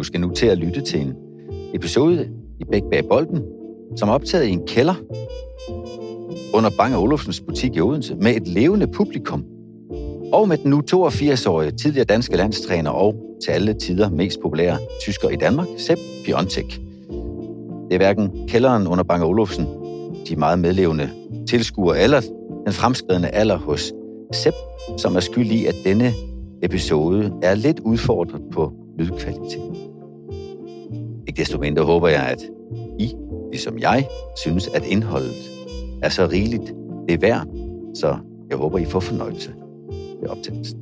Du skal nu til at lytte til en episode i Bæk Bag Bolden, som er optaget i en kælder under Bang & Olufsens butik i Odense, med et levende publikum, og med den nu 82-årige tidligere danske landstræner og til alle tider mest populære tysker i Danmark, Sepp Piontek. Det er hverken kælderen under Bang & Olufsen, de meget medlevende tilskuere eller den fremskredende alder hos Sepp, som er skyld i, at denne episode er lidt udfordret på lydkvaliteten. Ikke desto mindre håber jeg, at I, ligesom jeg, synes, at indholdet er så rigeligt det er værd, så jeg håber, I får fornøjelse ved optagelsen.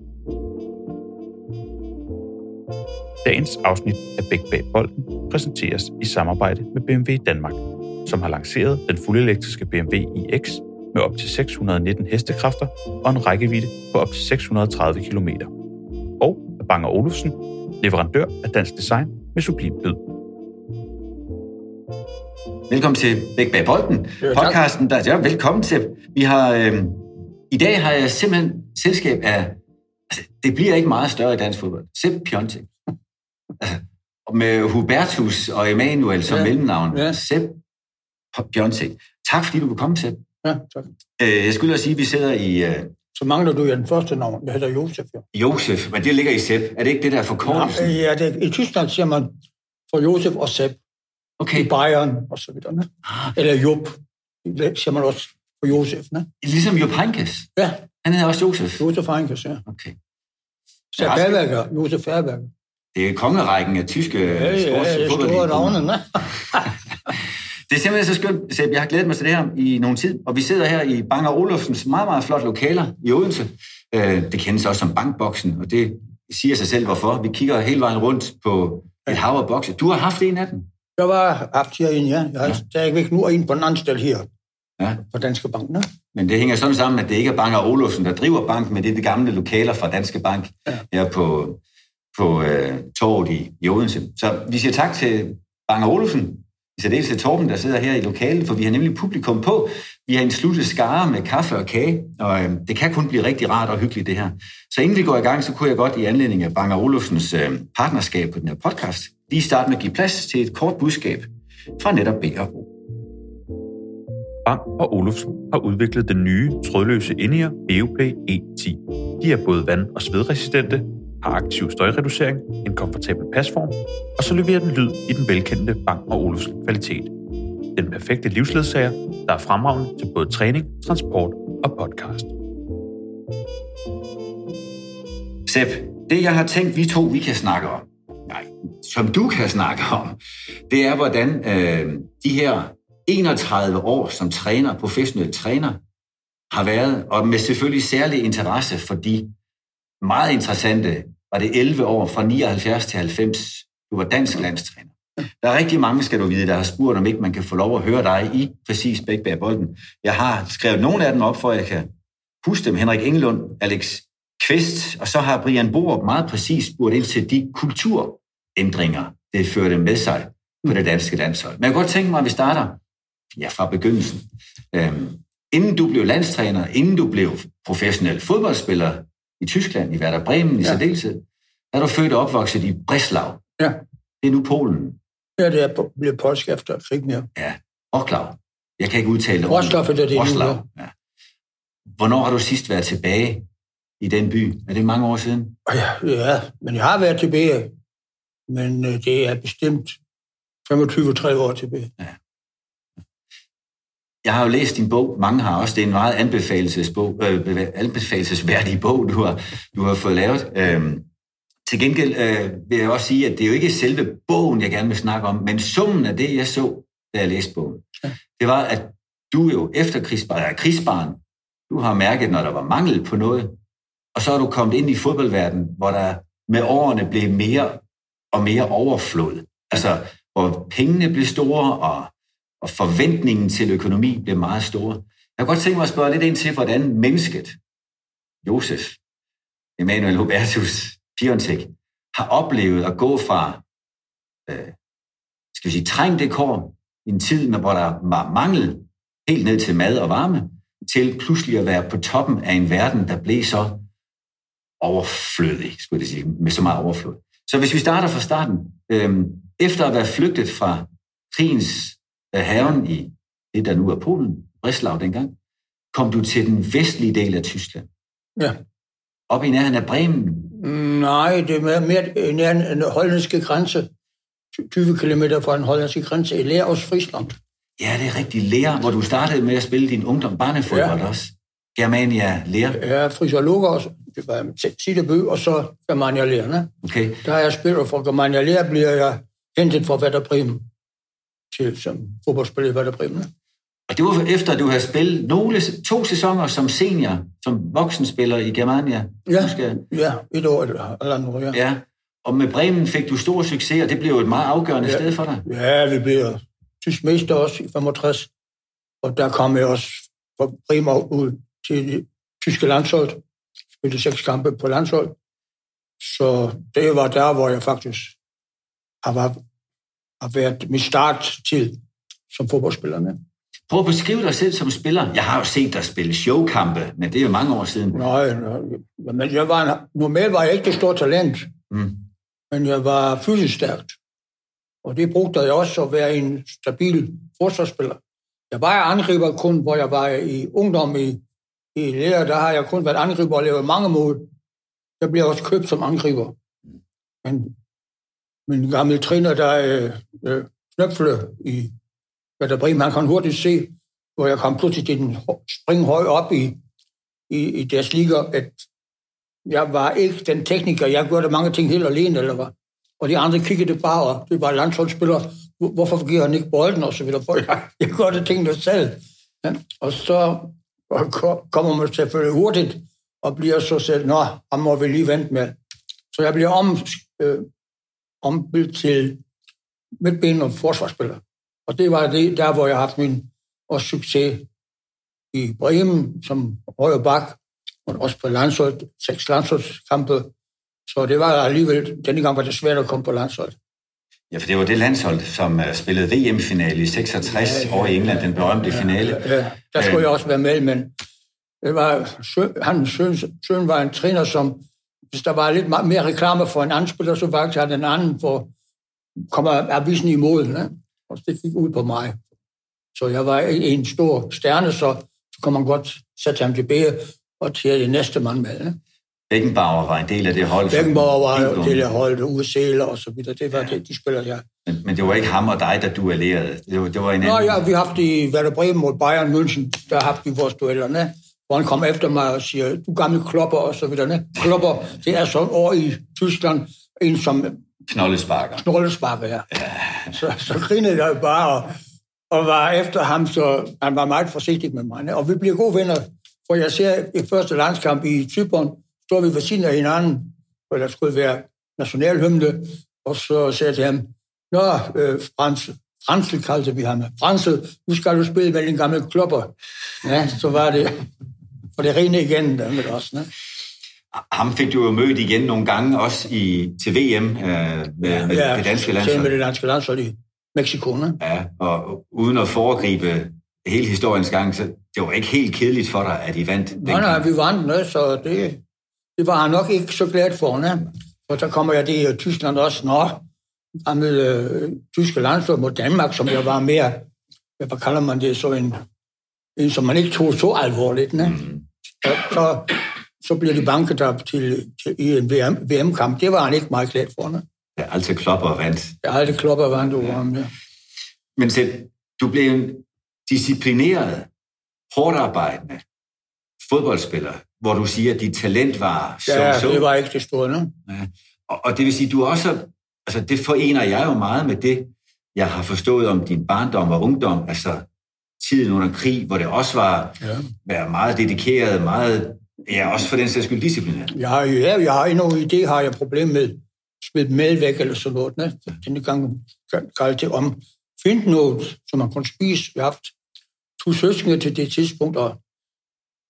Dagens afsnit af Bæk Bag Bolden præsenteres i samarbejde med BMW Danmark, som har lanceret den fuldelektriske BMW iX med op til 619 hestekræfter og en rækkevidde på op til 630 km. Og Bang & Olufsen, leverandør af dansk design med sublim lyd. Velkommen til Bæk Bag Bolden, podcasten, der er velkommen til. Vi har, i dag har jeg simpelthen selskab af, altså, det bliver ikke meget større i dansk fodbold, Sepp Piontek. Med Hubertus og Emanuel som mellemnavn. Ja. Sepp Piontek. Tak fordi du kunne komme, Sepp. Ja, tak. Jeg skulle også sige, at vi sidder i... Så mangler du jo den første navn, der hedder Josef. Ja. Josef, men det ligger i Sepp. Er det ikke det der forkortelsen? Ja, det, i Tyskland siger man for Josef og Sepp. Okay. I Bayern og så videre. Eller Job. Det siger man også for Josef. Ne? Ligesom Job Heinkes? Ja. Han hedder også Josef? Josef Heinkes, ja. Okay. Sepp Herberger, Josef Herberger. Det er kongerækken af tyske store navne. Det er simpelthen så skønt, Sepp. Jeg har glædet mig til det her i nogen tid. Og vi sidder her i Bang & Olufsens meget, meget flotte lokaler i Odense. Det kendes også som Bankboksen, og det siger sig selv hvorfor. Vi kigger hele vejen rundt på et hav af bokse. Du har haft en af dem? Jeg har haft her en, ja. Jeg har stadigvæk nu og en på en anden sted her. Ja. På Danske Bank, ne? Men det hænger sådan sammen, at det ikke er Bang & Olufsen, der driver banken, men det er de gamle lokaler fra Danske Bank her på torvet i Odense. Så vi siger tak til Bang & Olufsen, især dels til Torben, der sidder her i lokalet, for vi har nemlig publikum på. Vi har en sluttet skare med kaffe og kage, og det kan kun blive rigtig rart og hyggeligt, det her. Så inden vi går i gang, så kunne jeg godt i anledning af Bang & Olufsens partnerskab på den her podcast, lige starte med at give plads til et kort budskab fra netop BRO. Bang & Olufsen har udviklet den nye, trådløse in-ear Beoplay E10. De er både vand- og svedresistente, har aktiv støjreducering, en komfortabel pasform, og så leverer den lyd i den velkendte Bang & Olufsen kvalitet. Den perfekte livsledsager, der er fremragende til både træning, transport og podcast. Sepp, det jeg har tænkt, vi to vi kan snakke om, som du kan snakke om, det er, hvordan de her 31 år som træner, professionel træner, har været, og med selvfølgelig særlig interesse for de meget interessante, var det 11 år fra 79 til 90, du var dansk landstræner. Der er rigtig mange, skal du vide, der har spurgt, om ikke man kan få lov at høre dig i præcis Bæk Bag Bolden. Jeg har skrevet nogle af dem op, for jeg kan huske dem. Henrik Ingelund, Alex Kvist, og så har Brian Borup meget præcist spurgt ind til de kulturændringer, det førte med sig på det danske landshold. Men jeg kunne godt tænke mig, at vi starter fra begyndelsen. Inden du blev landstræner, inden du blev professionel fodboldspiller, i Tyskland, i Werder Bremen, i særdeleshed, er du født og opvokset i Wrocław. Ja. Det er nu Polen. Ja, det er blevet polsk efter krig mere. Ja, Wrocław. Jeg kan ikke udtale det. Wrocław, for det er Wrocław. Ja. Hvornår har du sidst været tilbage i den by? Er det mange år siden? Ja, men jeg har været tilbage. Men det er bestemt 25-30 år tilbage. Ja. Jeg har jo læst din bog, mange har også. Det er en meget anbefalelsesværdig bog, du har fået lavet. Til gengæld vil jeg også sige, at det er jo ikke selve bogen, jeg gerne vil snakke om, men summen af det, jeg så, da jeg læste bogen, det var, at du jo efter krigsbarn, du har mærket, når der var mangel på noget, og så er du kommet ind i fodboldverdenen, hvor der med årene blev mere og mere overflod. Altså, hvor pengene blev store, og forventningen til økonomi blev meget stor. Jeg kunne godt tænke mig at spørge lidt ind til, hvordan mennesket, Josef Emanuel Hubertus Piontek, har oplevet at gå fra trængte kår i en tid, hvor der var mangel helt ned til mad og varme, til pludselig at være på toppen af en verden, der blev så overflødig, skulle jeg sige, med så meget overflod. Så hvis vi starter fra starten, efter at være flygtet fra krigens haven i det, der nu er Polen, Wrocław dengang, kom du til den vestlige del af Tyskland. Ja. Op i nærheden af Bremen. Nej, det er mere nærheden af den hollandske grænse. 20 km fra den hollandske grænse i Lærås, Friesland. Ja, det er rigtig Lærås, hvor du startede med at spille din ungdom barnefodbold også. Germania Lærås. Ja, Friesland Lugerås. Det var Silkeborg og så Germania Lærås. Okay. Der har jeg spillet, og fra Germania Lærås bliver jeg hentet fra Werder Bremen til som fodboldspiller i Werder Bremen. Og det var efter, at du havde spillet to sæsoner som senior, som voksenspiller i Germania. Ja, et år eller andet år, ja. Ja. Og med Bremen fik du stor succes, og det blev et meget afgørende sted for dig. Ja, vi blev tysk mester også i 65, og der kom jeg også fra Bremen ud til det tyske landshold. Jeg spillede 6 kampe på landshold. Så det var der, hvor jeg faktisk har været min starttid som fodboldspiller med. Prøv at beskrive dig selv som spiller. Jeg har jo set dig spille showkampe, men det er jo mange år siden. Nej, men normalt var jeg ikke det store talent, men jeg var fysisk stærkt. Og det brugte jeg også at være en stabil forsvarsspiller. Jeg var angriber kun, hvor jeg var i ungdom i lærer. Der har jeg kun været angriber og lavet mange mål. Jeg blev også købt som angriber. Men min gamle træner, der er Knøpfle i Werder Bremen, han kan hurtigt se, hvor jeg kom pludselig til den springhøj op i deres liga, at jeg var ikke den tekniker, jeg gjorde mange ting helt alene, eller hvad. Og de andre kiggede bare, det var landsholdsspillere, hvorfor giver han ikke bolden, og så videre, for jeg gør det tingene selv. Ja. Og så kommer man selvfølgelig hurtigt, og bliver så selv, nå, ham må vi lige vente med. Så jeg bliver ombildt til midtben og forsvarsspiller. Og det var det, der, hvor jeg har haft min også succes i Bremen som højre bak, og også på landshold, 6 landsholdskampe. Så det var alligevel, denne gang var det svært at komme på landshold. Ja, for det var det landshold, som spillede VM-finale i 66 over i England, den berømte finale. Ja. Der skulle jeg også være med, men det var, hans søn var en træner, som hvis der var lidt mere reklame for en anden spiller, så var jeg den anden, for kommer avisen imod, ne? Og det gik ud på mig. Så jeg var en stor stjerne, så kunne man godt sætte ham til bæge og til det næste mand med. Ne? Beckenbauer var en del af det hold. Beckenbauer var en del af holdet, Uwe Sæler og så videre. Det var det, de spiller jeg. Men det var ikke ham og dig, der duellerede? Det var en anden... Nå ja, vi har haft i Werder Bremen mod Bayern München, der har haft vi vores dueller, ne? Hvor han kom efter mig og siger, du gamle klopper og så videre. Ne? Klopper, det er så et år i Tyskland, en som... Knoldesparker, ja. Så grinede jeg bare og var efter ham, så han var meget forsigtig med mig. Og vi blev gode venner, for jeg ser i første landskamp i Cypern, står vi ved siden af hinanden, og der skulle være nationalhymne, og så sagde jeg til ham, nå, Fransel kaldte vi ham. Fransel, nu skal du spille med din gamle klopper. Ja, så var det, for det rene igen der med os, ne? Ham fik du jo mødt igen nogle gange, også til VM med det danske landshold. Ja, med det danske landshold i Mexico, ne? Ja, og uden at foregribe hele historiens gang, så det var ikke helt kedeligt for dig, at I vandt. Nej, vi vandt, ne? Så det var han nok ikke så glad for, ne? Og så kommer jeg til Tyskland også, tyske landshold mod Danmark, som jeg var mere, hvad kalder man det, så en som man ikke tog så alvorligt, ne? Så bliver de banket op i en VM-kamp. Det var han ikke meget glad for. Ne? Ja, altid klopper og vandt. Ja, altid klopper og vandt over ham, ja. Men selv, du blev en disciplineret, hårdt arbejdende fodboldspiller, hvor du siger, at dit talent var så. Ja, det var ikke det store, ne? Ja. Og det vil sige, du også... Altså, det forener jeg jo meget med det, jeg har forstået om din barndom og ungdom. Altså, tiden under krig, hvor det også var være meget dedikeret, meget... Ja, også for den sags skyld disciplinært. Jeg har endnu idé, har jeg problem med. Spil madvæk eller sådan noget. Ne? Denne gang galt det om find noget, som man kunne spise. Vi har haft 2 søskende til det tidspunkt, og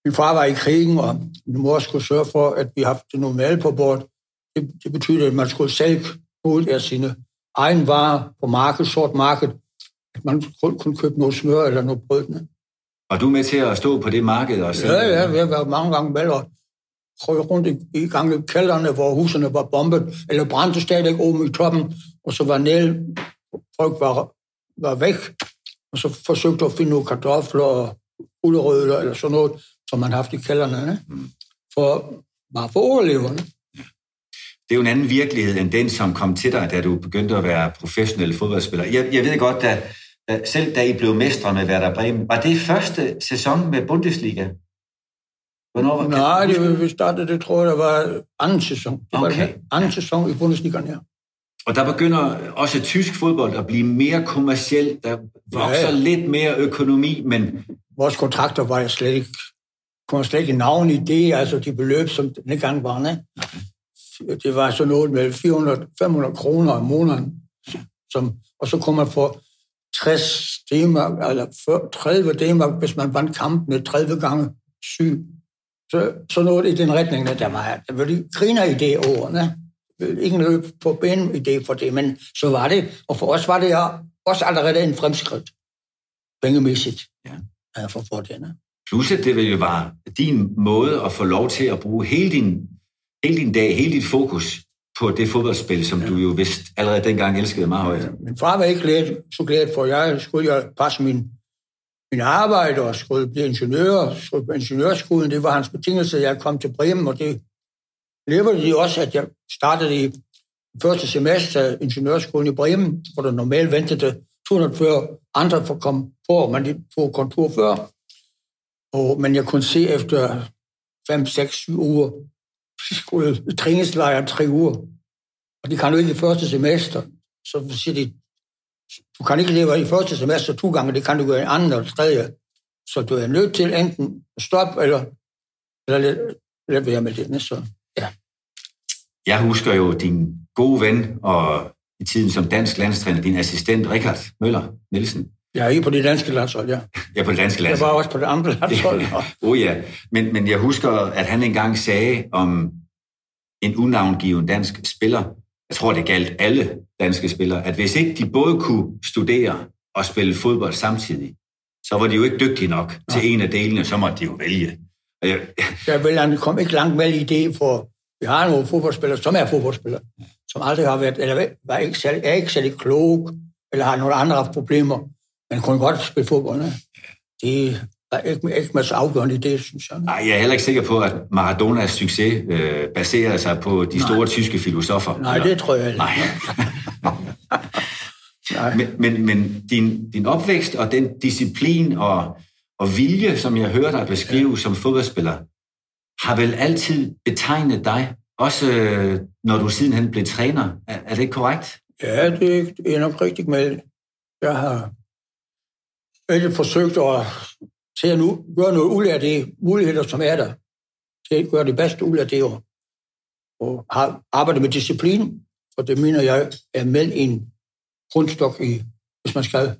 min far var i krigen, og min mor skulle sørge for, at vi havde noget mad på bordet. Det betyder, at man skulle sælge noget af sine egen varer på sort marked, at man kunne købe noget smør eller noget brød. Ne? Og du med til at stå på det marked også? Ja, jeg var mange gange med, og rykker rundt i gamle kælderne, hvor husene var bombet, eller brændte stadig oven i toppen, og så var næl, folk var væk, og så forsøgte at finde nogle kartofler og gulerødder eller sådan noget, som man har haft i kælderne, for bare for overleverne. Det er jo en anden virkelighed end den, som kom til dig, da du begyndte at være professionel fodboldspiller. Jeg ved godt, at selv da I blev mestre med Werder Bremen, var det første sæson med Bundesliga? Hvornår? Nej, vi startede, det tror jeg, der var anden sæson. Det var okay. Anden sæson i Bundesligaen, ja. Og der begynder også tysk fodbold at blive mere kommerciel. Der vokser lidt mere økonomi, men... Vores kontrakter var jeg slet ikke... Kom slet ikke navn i det, altså de beløb, som den gang var, ne? Det var sådan noget med 400-500 kroner om måneden. Og så kunne man få 60 D-mark, eller 30 D-mark, hvis man vandt kampen 30 gange syg. Så noget i den retning, der var. Der var de griner i det årene. Ingen løb på benen i det for det, men så var det. Og for os var det også allerede en fremskridt. Pengemæssigt. Ja. For fordelene. Plus at det ville jo være din måde at få lov til at bruge hele din dag, hele dit fokus på det fodboldspil, som du jo vidste allerede dengang elskede meget højt. Ja, min far var ikke så glad for, jeg skulle passe min arbejde og skulle blive ingeniør. Skulle på ingeniørskolen, det var hans betingelse, at jeg kom til Bremen, og det levede de også, at jeg startede i første semester ingeniørskolen i Bremen, hvor der normalt ventede 240 andre for at komme på, men de tog kontor før. Men jeg kunne se efter 5, 6, 7 uger, de skulle træningslejre om 3 uger. Og de kan jo ikke i første semester. Så siger de, du kan ikke leve i første semester 2 gange, det kan du gøre i anden eller 3. Så du er nødt til enten at stoppe, eller lade være med det. Så, ja. Jeg husker jo din gode ven, og i tiden som dansk landstræner, din assistent Richard Møller Nielsen. Jeg er ikke på det danske landshold, ja. Jeg er på det danske landshold. Jeg var også på det andre landshold. Ja. Men jeg husker, at han engang sagde om en unavngiven dansk spiller, jeg tror, det galt alle danske spillere, at hvis ikke de både kunne studere og spille fodbold samtidig, så var de jo ikke dygtige nok til en af delene, så måtte de jo vælge. Jeg kom ikke langt med i det, for vi har nogle fodboldspillere, som er fodboldspillere, som aldrig har været, eller er ikke særlig kloge, eller har nogle andre problemer. Man kunne godt spille fodbold, ne? Det var ikke meget afgørende i det, synes jeg. Nej, jeg er heller ikke sikker på, at Maradonas succes baserede sig på de store tyske filosofer. Nej, eller? Det tror jeg ikke. Nej. Men din opvækst og den disciplin og vilje, som jeg hører dig beskrive som fodboldspiller, har vel altid betegnet dig, også når du sidenhen blev træner. Er det ikke korrekt? Ja, det er nok rigtigt, men jeg har... Jeg forsøgte at gøre noget ud af de muligheder, som er der. Til at gøre det bedste ud af det. Og har arbejdet med disciplin, og det mener jeg er med en grundstok i, hvis man skal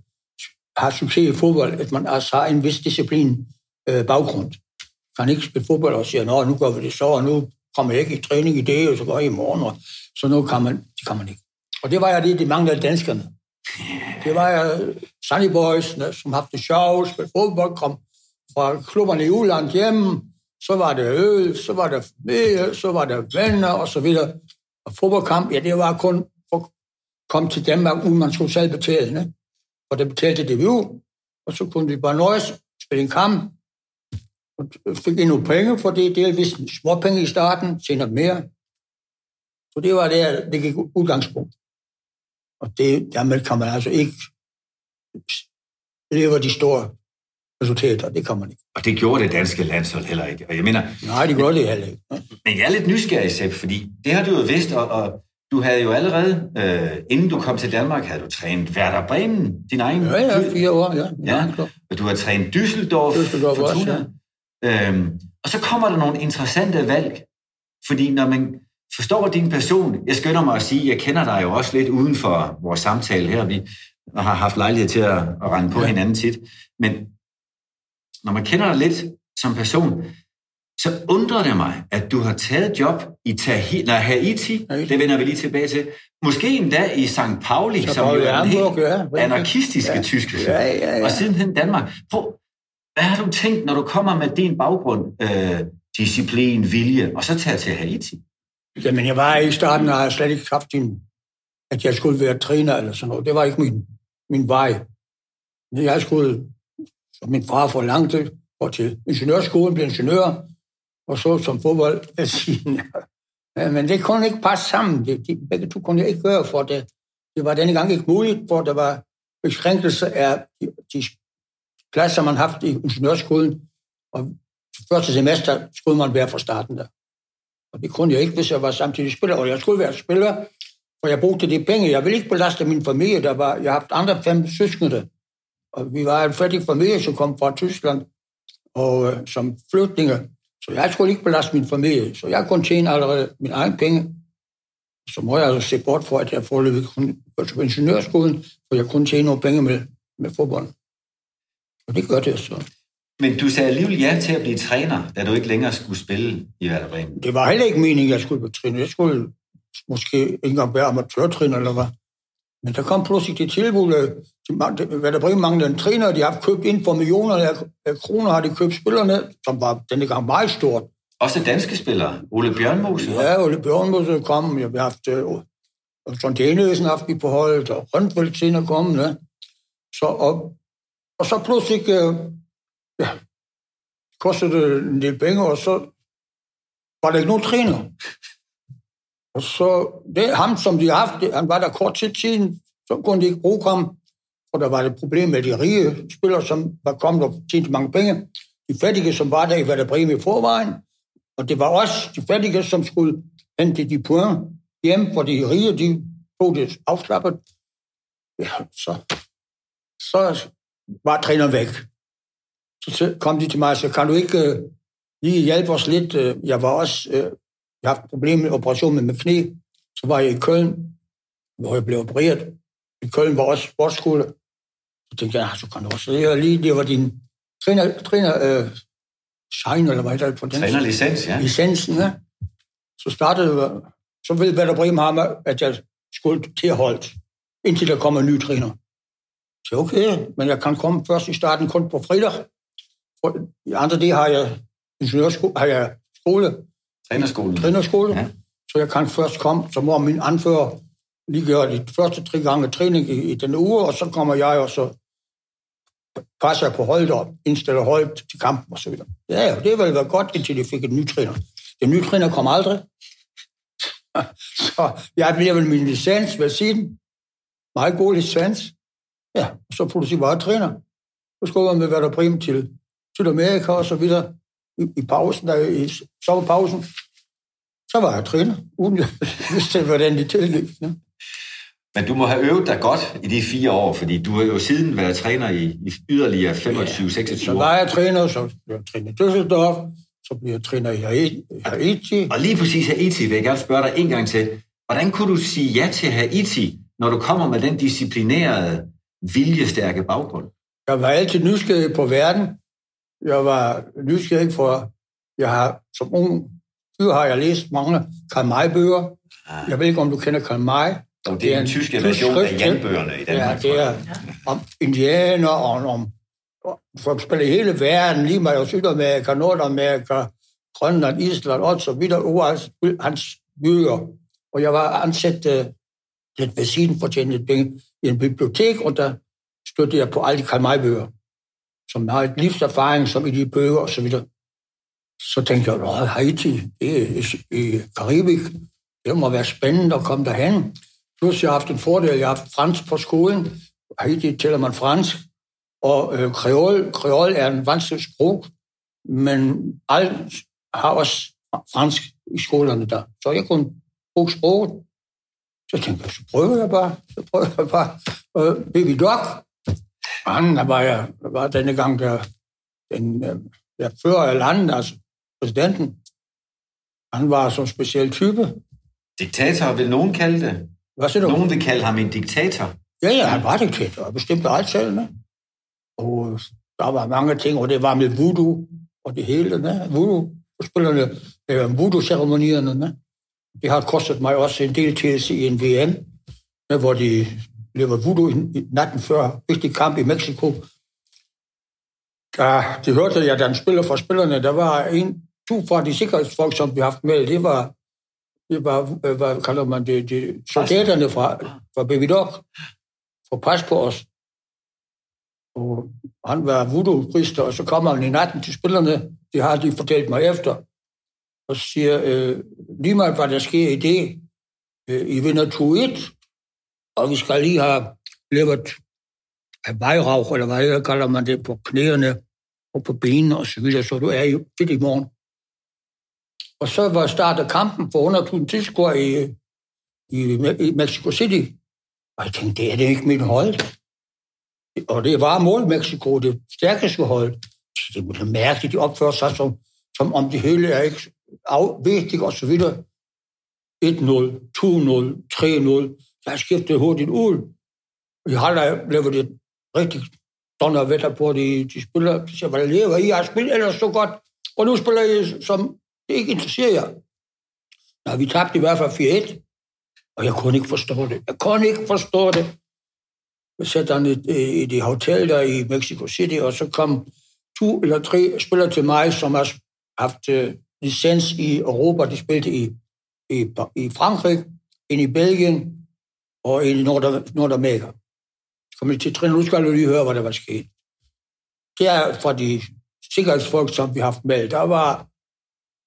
have succes i fodbold, at man altså har en vis disciplin baggrund. Man kan ikke spille fodbold og sige, nu gør vi det så, og nu kommer jeg ikke i træning i det, og så går jeg i morgen, og så noget kan man ikke. Og det var jeg det manglede danskerne. Det var Sunny Boys, som havde det sjov, spille fodbold, kom fra klubberne i udlandet hjemme, så var det øl, så var der familie, så var der venner og så videre. Og fodboldkamp, det var kun at komme til Danmark, uden man skulle selv betale. Ne? Og det betalte det jo, og så kunne de bare nøjes, spille en kamp, og fik endnu penge for det, delvis småpenge i starten, senere mere. Så det var det gik udgangspunkt. Og dermed kan man altså ikke leve de store resultater. Det kan man ikke. Og det gjorde det danske landshold heller ikke. Og jeg mener, nej, det gjorde det heller ikke. Men jeg er lidt nysgerrig, Sepp, fordi det har du jo vidst, og du havde jo allerede, inden du kom til Danmark, havde du trænet Werder Bremen, din egen klub. Ja, 4 år, ja. Og du har trænet Düsseldorf Fortuna. Ja. Og så kommer der nogle interessante valg, fordi når man... Forstår din person? Jeg skynder mig at sige, at jeg kender dig jo også lidt uden for vores samtale her. Vi har haft lejlighed til at rende på hinanden tit. Men når man kender dig lidt som person, så undrer det mig, at du har taget job i Haiti. Det vender vi lige tilbage til. Måske endda i St. Pauli, som jo er en helt anarkistiske tyske. Og sidenhen Danmark. Prøv, hvad har du tænkt, når du kommer med din baggrund disciplin, vilje, og så tage til Haiti? Jamen, jeg var i starten, og jeg slet ikke haft at jeg skulle være træner eller sådan noget. Det var ikke min vej. Jeg skulle, som min far forlangte, gå til ingeniørskolen, blive ingeniør, og så som fodbold. Men det kunne ikke passe sammen. Begge to kunne jeg ikke gøre, for det var denne gang ikke muligt, for der var begrænselser af de pladser, man haft i ingeniørskolen, og første semester skulle man være fra starten der. Og det kunne jeg ikke, hvis jeg var samtidig spiller. Og jeg skulle være spiller, for jeg brugte de penge. Jeg ville ikke belaste min familie. Jeg har haft andre 5 søskende. Og vi var en fattig familie, som kom fra Tyskland og som flygtninge. Så jeg skulle ikke belaste min familie. Så jeg kunne tjene allerede min egen penge. Så må jeg altså se bort for, at jeg forløbet kunne gå til ingeniørskolen, for jeg kunne tjene nogle penge med fodbold. Og det gør det så. Men du sagde alligevel ja til at blive træner, da du ikke længere skulle spille i Werder Bremen. Det var heller ikke meningen, at jeg skulle blive træner. Jeg skulle måske ikke engang være amatørtræner eller hvad. Men der kom pludselig det tilbud, at Werder Bremen manglede en træner, de har købt ind for millioner af kroner, har de købt spillerne, som var denne gang meget stort. Også danske spillere? Ole Bjørnemose? Ja, Ole Bjørnemose kom. Jeg har haft John Danielsen haft i på holdet, og Rønfeldt senere kom. Ja. Så, og så pludselig... Ja, det kostede en del penge, og så var der ikke nogen træner. Og så, ham som de havde, han var der kort tid siden, så kunne de ikke bruge ham, og der var det problem med de rige spillere, som var kommet og tjente mange penge. De fattige, som var der i Werder Bremen i forvejen, og det var også de fattige, som skulle hente de point hjem, for de rige, de tog det afslappet. Ja, så var træneren væk. Så kom de til mig og sagde, kan du ikke lige hjælpe os lidt? Jeg var også, jeg havde problemer med operationen med knæ. Så var jeg i Køln, hvor jeg blev opereret. I Køln var også sportsskole. Så tænkte jeg, så kan du også lige, det var din træner, eller hvad der på den? Trænerlicens, ja. Licensen, ja. Så startede, så ville Werder Bremen have mig, at jeg skulle til holdet, indtil der kom en ny træner. Så okay, men jeg kan komme først i starten kun på fredag. I andre del har jeg skole. Trænerskole. Ja. Så jeg kan først komme, så må min anfører lige gøre de første 3 gange træning i den uge, og så kommer jeg og så passer på holdet op, indstiller holdet til kampen og så videre. Ja, det ville være godt, indtil de fik en ny træner. Den nye træner kom aldrig. Så jeg blev vel min licens ved siden. Meget god licens. Ja, så pludselig var jeg træner. Så skulle jeg med Werder Bremen til Sydamerika og så videre, i pausen, i sommerpausen, så var jeg træner, uden jeg vidste, hvordan det tilgik. Ja. Men du må have øvet dig godt i de 4 år, fordi du har jo siden været træner i yderligere 25-26 år. Så var jeg træner, så blev jeg træner i Düsseldorf, så blev jeg træner i Haiti. Og lige præcis Haiti vil jeg gerne spørge dig en gang til. Hvordan kunne du sige ja til Haiti, når du kommer med den disciplinerede, viljestærke baggrund? Jeg var altid nysgerrig på verden. Jeg var nysgerrig for, jeg har som ung fyr har jeg læst mange Kai Mai-bøger. Ah. Jeg ved ikke, om du kender Kai Mai. Det er en tysk version af Jan-bøgerne i Danmark. Ja, det er om indianer og om folk spiller i hele verden, lige med Sydamerika, Nordamerika, Grønland, Island og så videre over hans bøger. Og jeg var ansat lidt ved siden for at tjene lidt penge i en bibliotek, og der stødte jeg på alle de Kai Mai-bøger, som har et livserfaring, som i de bøger og så videre. Så tænkte jeg, at Haiti i Karibik, det må være spændende at komme derhen. Plus, jeg har haft en fordel, jeg har haft fransk på skolen. Haiti tæller man fransk, og kreol. Kreol er en vanskelig sprog, men alle har også fransk i skolerne der. Så jeg kunne bruge sproget. Så tænkte jeg, så prøver jeg bare. Baby Doc. Der var denne gang der fører af landet, altså præsidenten. Han var som speciel type. Diktator vil nogen kalde det? Hvad siger du? Nogen vil kalde ham en diktator. Ja, han var diktator, og bestemte alt selv. Ne? Og der var mange ting, og det var med voodoo og det hele. Ne? Voodoo og spillerne, voodoo-ceremonierne. Ne? Det har kostet mig også en del til i en VM, ne? Hvor de... Det var voodoo i natten før, vigtig kamp i Mexico. Det hørte jeg, da en spiller for spillerne, der var en to fra de sikkerhedsfolk, som vi har haft med, det var hvad kalder man det, de soldaterne fra Baby Doc, for pres på os. Og han var voodoo-prister, og så kommer han i natten til spillerne, det har de fortalt mig efter, og siger, lige meget hvad der sker i det, I vinder 2-1, og vi skal lige have levet af vejrav, eller hvad kalder man det, på knæerne og på benene og så videre, så du er jo fedt i morgen. Og så var startet kampen for 100.000 tilskuere i Mexico City, og jeg tænkte, det er det ikke mit hold. Og det var mål Mexico, det stærkeste hold. Så det blev mærkeligt, de opfører sig som om det hele er ikke vigtigt og så videre. 1-0, 2-0, 3-0. Jeg skiftede hurtigt ud. Jeg har da lavet det rigtig dondervetter på, de spiller. Så jeg var lever i, jeg har spillet ellers så godt. Og nu spiller jeg, som det ikke interesserer jer. Nej, vi tabte i hvert fald 4-1. Og jeg kunne ikke forstå det. Jeg satte han i det hotel der i Mexico City, og så kom 2 eller 3 spillere til mig, som har haft licens i Europa. De spillede i Frankrig, en i Belgien og en i Nordamerika. Kom jeg til træner, nu skal du lige høre, hvad der var sket. Det er fra de sikkerhedsfolk, som vi har haft med. Der var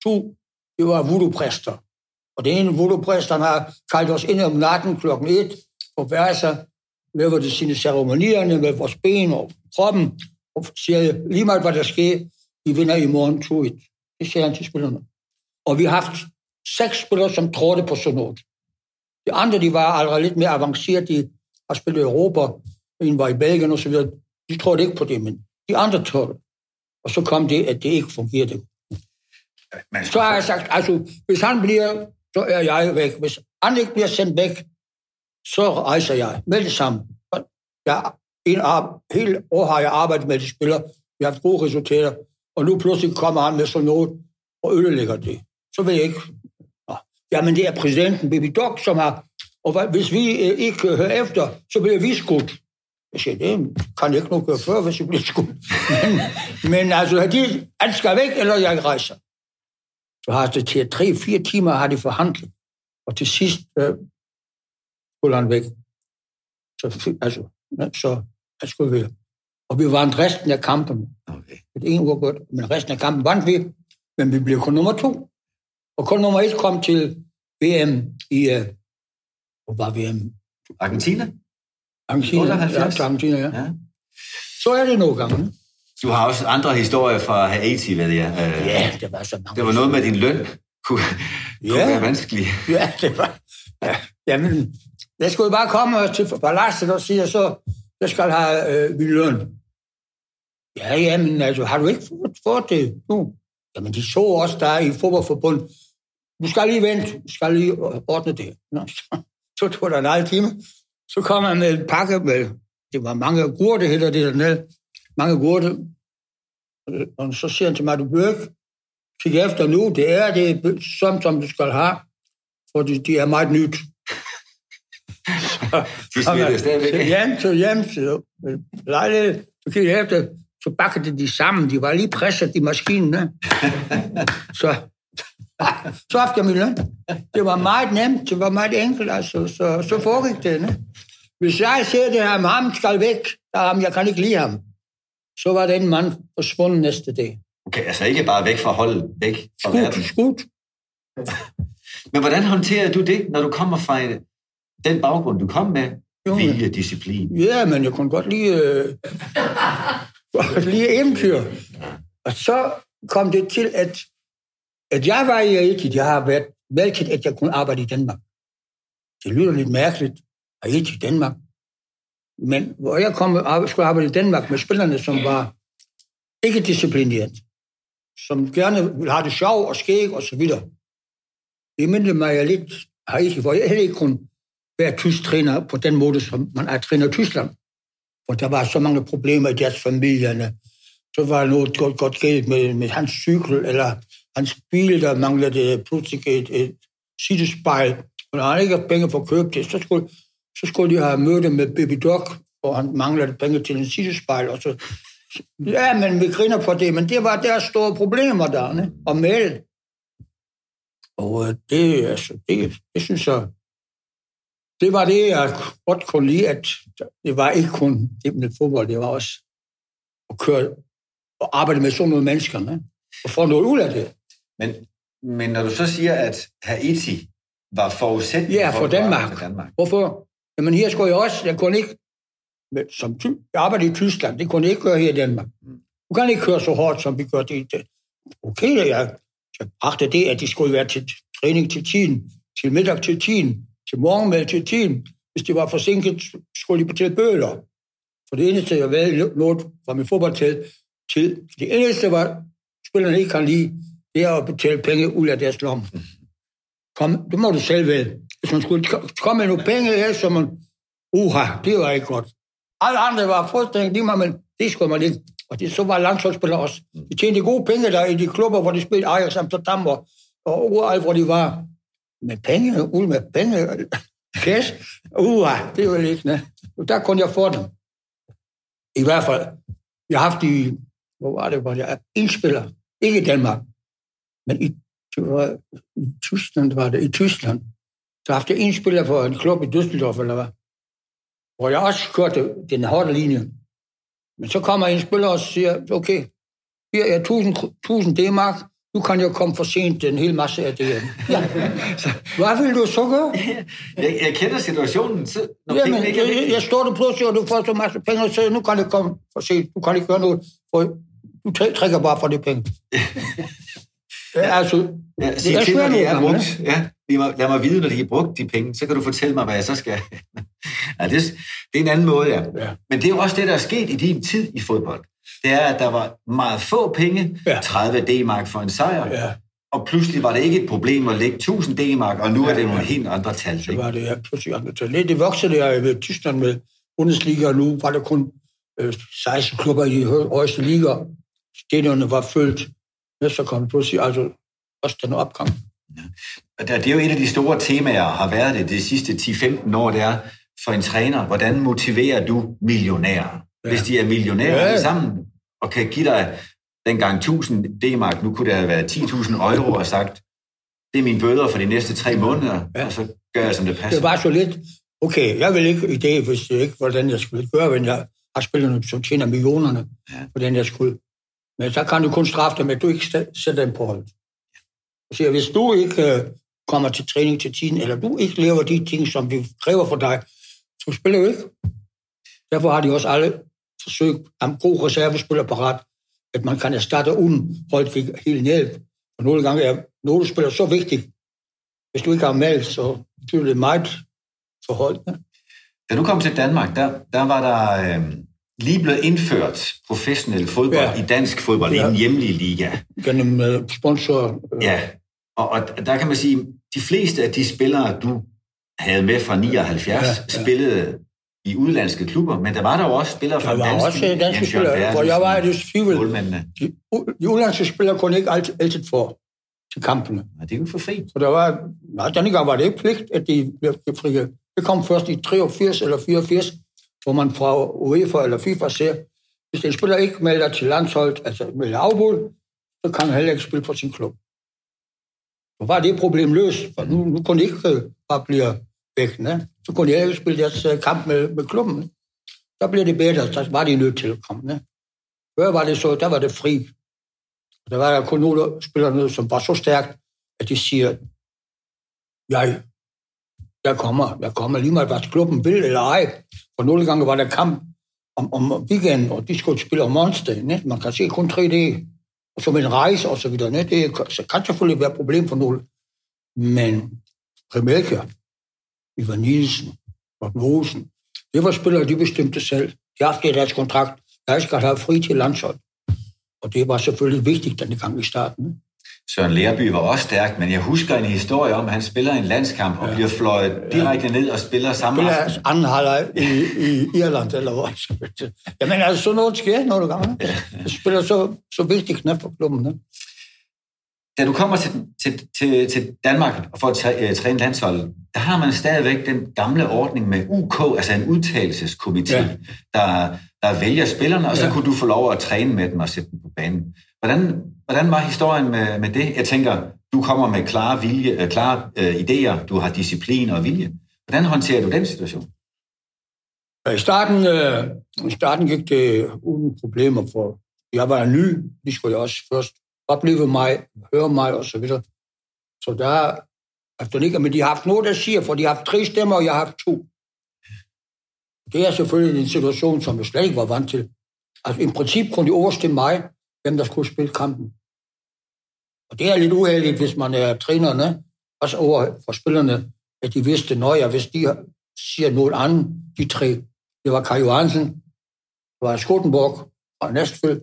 2, det var voodoo-præster. Og den ene voodoo-præster, han har kaldt os ind om natten klokken 1 på værelser, laver det sine ceremonierne med vores ben og kroppen, og siger lige meget, hvad der sker, I vinder i morgen 2-1. Det siger han til spillerne. Og vi har haft 6 spillere, som trådte på sådan noget. De andre, de var allerede lidt mere avanceret, de har spillet i Europa, en var i Belgien og så videre. De trådte ikke på det, men de andre trådte. Og så kom det, at det ikke fungerede. Så har jeg sagt, altså, hvis han bliver, så er jeg væk. Hvis han ikke bliver sendt væk, så rejser jeg med det samme. Hele år har jeg arbejdet med de spillere. Vi har haft gode resultater. Og nu pludselig kommer han med sådan noget og ødelægger det. Så vil jeg ikke. Jamen, det er præsidenten, Baby Doc, som har... Og hvis vi ikke hører efter, så bliver vi skudt. Jeg siger, det kan jeg ikke nok gøre før, hvis jeg bliver skudt. Men altså, han skal væk, eller jeg rejser. Så har det til 3-4 timer, har de forhandlet. Og til sidst... skulle han væk. Så jeg skulle være. Og vi vandt resten af kampen. Okay. Det ene var godt, men resten af kampen vandt vi, men vi blev kun nummer 2. Og kun nummer 1 kom til VM i... Hvor var VM? Argentina, ja. Så er det nogle gange. Du har også andre historier fra Haiti, ved jeg. Ja, det var så mange. Det var noget med din løn. Kunne være vanskeligt. Ja, det var... Ja. Jamen... Jeg skulle bare komme til paladset og sige, så jeg skal have min løn. Ja, jamen, altså, har du ikke fået det nu? Jamen, de så også der i fodboldforbundet. Du skal lige vente, du skal lige ordne det. Nå, så tog der en halv time. Så kom han med en pakke med, det var mange gurte, hedder det dernede. Mange gurte. Og så siger han til mig, du bliver ikke kig efter nu, det er det, som du skal have, for det er meget nyt. De smittede stadigvæk. Så bakkede de sammen. De var lige presset i maskinen. Så haft jeg min løn. Det var meget nemt, det var meget enkelt. Altså. Så foregik det. Ne? Hvis jeg ser det her, om ham skal væk, jeg kan ikke lide ham, så var den mand forsvundet næste dag. Okay, altså ikke bare væk fra holdet, væk fra verden. Skudt. Men hvordan håndterer du det, når du kommer fra den baggrund, du kom med, vilje, disciplin? Ja, men jeg kunne godt lide eventyr. Og så kom det til, at jeg var i Haiti. Jeg har været valgt, at jeg kunne arbejde i Danmark. Det lyder lidt mærkeligt, Haiti i Danmark. Men hvor jeg kom og skulle arbejde i Danmark med spillerne, som var ikke disciplineret, som gerne ville have det sjov og skæg og så videre. Det mindede mig lidt Haiti, hvor jeg heller ikke kunne være tysk træner på den måde, som man er træner i Tyskland. For der var så mange problemer i deres familierne. Så var noget godt galt med hans cykel, eller hans bil, der manglede pludselig et sidespejl. Og når han ikke havde penge for at købe det, så skulle de have mødt med Baby Doc, og han manglede penge til en sidespejl. Og så Ja, men vi griner for det, men det var deres store problemer derne, og meld. Og det, altså, det synes jeg, det var det, jeg godt kunne lide, at det var ikke kun det med fodbold, det var også at køre og arbejde med sådan nogle mennesker, ne? Og få noget ud af det. Men når du så siger, at Haiti var forudsætning for Danmark. Hvorfor? Jamen her skulle jeg også, jeg kunne ikke, som jeg arbejdede i Tyskland, det kunne jeg ikke køre her i Danmark. Du kan ikke køre så hårdt, som vi gør det i dag. Okay, jeg bragte det, at de skulle være til træning til tiden, til middag til tiden, til morgenmad til tiden. Hvis de var forsinket, skulle de betale bøder. For det eneste, jeg valgte noget fra min fodboldtid, det eneste var, spillerne ikke kan lide, det er at betale penge ud af deres lomme. Kom, det må du selv vælge. Hvis man skulle komme med nogle penge her, så man, det var ikke godt. Alle andre var fuldstændig lige meget, men det skulle man ikke. Og det så var landsholdsspillere også. De tjente gode penge der i de klubber, hvor de spillede Ajax, Amsterdam og overalt, hvor de var. Med penge, ud med penge, cash. Det var ikke, nej. Der kunne jeg få dem. I hvert fald, jeg har haft de, hvor jeg indspiller. Ikke i Danmark, men i Tyskland var det. I Tyskland. Så har jeg indspiller for en klub i Düsseldorf, eller hvad? Hvor jeg også kørte den hårde linje. Men så kommer en spiller og siger, okay, her er 1000 D-mark, nu kan jeg komme for sent en hel masse af det. Ja. Hvad vil du så gøre? Jeg kender situationen. Jeg står der pludselig, og du får så masse penge, og siger, nu kan jeg komme for sent, du kan ikke gøre noget, for du trækker bare for de penge. Lad mig vide, når de har brugt de penge, så kan du fortælle mig, hvad jeg så skal. Ja, det er en anden måde, ja. Men det er jo også det, der er sket i din tid i fodbold. Det er, at der var meget få penge, 30 D-mark for en sejr, og pludselig var det ikke et problem at lægge 1000 D-mark, og nu er det nogle helt andre tal. Ikke? Så var det pludselig andre tal. Det voksede jeg ved Tyskland med Bundesliga, og nu var der kun 16 klubber i højeste liga. Stadierne var fyldt. Så kom det pludselig også den opgang. Ja. Det er jo et af de store temaer, har været det de sidste 10-15 år, det er for en træner. Hvordan motiverer du millionærer? Ja. Hvis de er millionærer sammen, og kan give dig dengang 1000 D-mark, nu kunne det have været 10.000 euro og sagt, det er mine bøder for de næste 3 måneder, og så gør jeg, som det passer. Det var så lidt, okay, jeg vil ikke i dag, hvis det ikke, hvordan jeg skulle gøre, men jeg har spillet, som tjener millionerne, hvordan jeg skulle. Men så kan du kun straffe dem, at du ikke sætter dem på hold. Så hvis du ikke kommer til træning til tiden, eller du ikke lever de ting, som vi kræver for dig, så spiller du ikke. Derfor har de også alle forsøgt om god reservespillerparat, at man kan starte uden holdet helt ned. Og nogle gange er nogle spillere så vigtigt. Hvis du ikke har meldt, så betyder det meget for holdet. Da du kom til Danmark, der var der... lige blevet indført professionel fodbold i dansk fodbold, i den hjemlige liga. Gennem sponsorer. Ja, og der kan man sige, de fleste af de spillere, du havde med fra 79, spillede i udlandske klubber, men der var der jo også spillere fra danske spillere, hvor jeg var i det tvivl. De udlandske spillere kunne ikke altid få til kampene. Nej, det er jo for fri. Så der var, denne gang var det ikke pligt, at de blev frie. Det kom først i 83 eller 84, hvor man fra UEFA eller FIFA ser, hvis en spiller ikke melder til landsholdet, altså melder afbud, så kan han heller ikke spille for sin klub. Så var det problem løst, for nu kunne de ikke bare blive væk. Ne? Så kunne de heller ikke spille deres kamp med klubben. Så blev det bedre, så var de nødt til at komme. Ne? Før var det så, der var det fri. Der var der kun nogle spillere, som var så stærkt, at de siger, jeg kommer lige meget, hvad klubben vil eller ej. For nogle gange var der kamp om weekenden, og de skulle spille om onsdag. Man kan se kun 3 dage, og så med en rejse og så videre. Det kan selvfølgelig være et problem for nogle. Men Remælker, Ivan Nielsen, Morten Rosen, det var spillere, de bestemte selv. De har haft det deres kontrakt. Jeg skal have fri til landshold. Og det var selvfølgelig vigtigt denne gang i starten. Søren Lerby var også stærk, men jeg husker en historie om, at han spiller en landskamp og bliver fløjet direkte ned og spiller samme aften. Spiller anden halvleg i Irland, eller hvor? Jamen altså, sådan noget sker, når du gør det. Spiller så vigtigt knap for klubben. Ne? da du kommer til Danmark og får at træne landsholdet, der har man stadigvæk den gamle ordning med UK, altså en udtalelseskomité, ja, der vælger spillerne, og så kunne du få lov at træne med dem og sætte dem på banen. Hvordan var historien med det? Jeg tænker, du kommer med klare idéer, du har disciplin og vilje. Hvordan håndterer du den situation? I starten gik det uden problemer, for jeg var ny, de skulle jeg også først opleve mig, høre mig og så videre. Så der efter ikke, men de har haft noget, der siger, for de har haft 3 stemmer, og jeg har haft 2. Det er selvfølgelig en situation, som jeg slet ikke var vant til. Altså i princippet kunne de overstemme mig, hvem der skulle spille kampen. Og det er lidt uheldigt, hvis man er trænerne, også over for spillerne, at de vidste, hvis de siger noget andet, de 3. Det var Kai Johansen, det var Skottenborg fra Næstføl,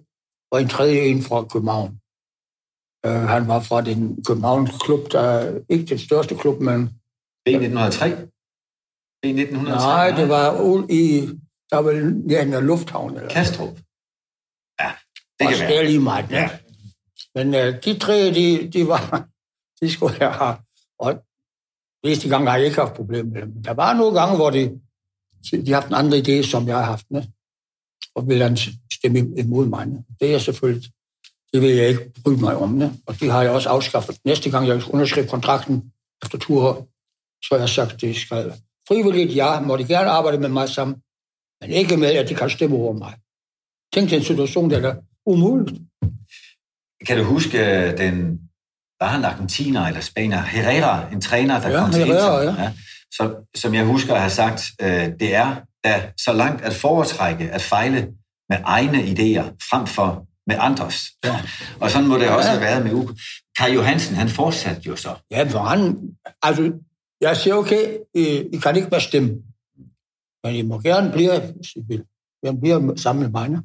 og en tredje en fra København. Han var fra den Københavns klub, der er ikke den største klub, men... Det er 1903? Det er 1903? Nej, det var i lufthavn. Eller Kastrup? Ja, det kan være. Det er lige meget, ja. Men de 3, de skulle jeg have. Og næste gang har jeg ikke haft problemer med dem. Der var nogle gange, hvor de har haft en anden idé, som jeg har haft, ne? Og ville han stemme imod mig. Ne? Det er selvfølgelig... Det vil jeg ikke bryde mig om, ne? Og det har jeg også afskaffet. Næste gang, jeg underskrev kontrakten efter 2 år, så har jeg sagt, at det skal frivilligt. Ja, må de gerne arbejde med mig sammen, men ikke med, at de kan stemme over mig. Tænk til en situation, der er umuligt. Kan du huske den... Var han argentiner eller spanier? Herrera, en træner, der kom til Herrera, som jeg husker har sagt, det er da så langt at foretrække at fejle med egne idéer frem for med andres. Ja. Og sådan må det også have været med Uwe. Kai Johansen, han fortsatte jo så. Ja, for han... Altså, jeg siger, okay, I kan ikke bestemme, men I må gerne blive sammen med mig.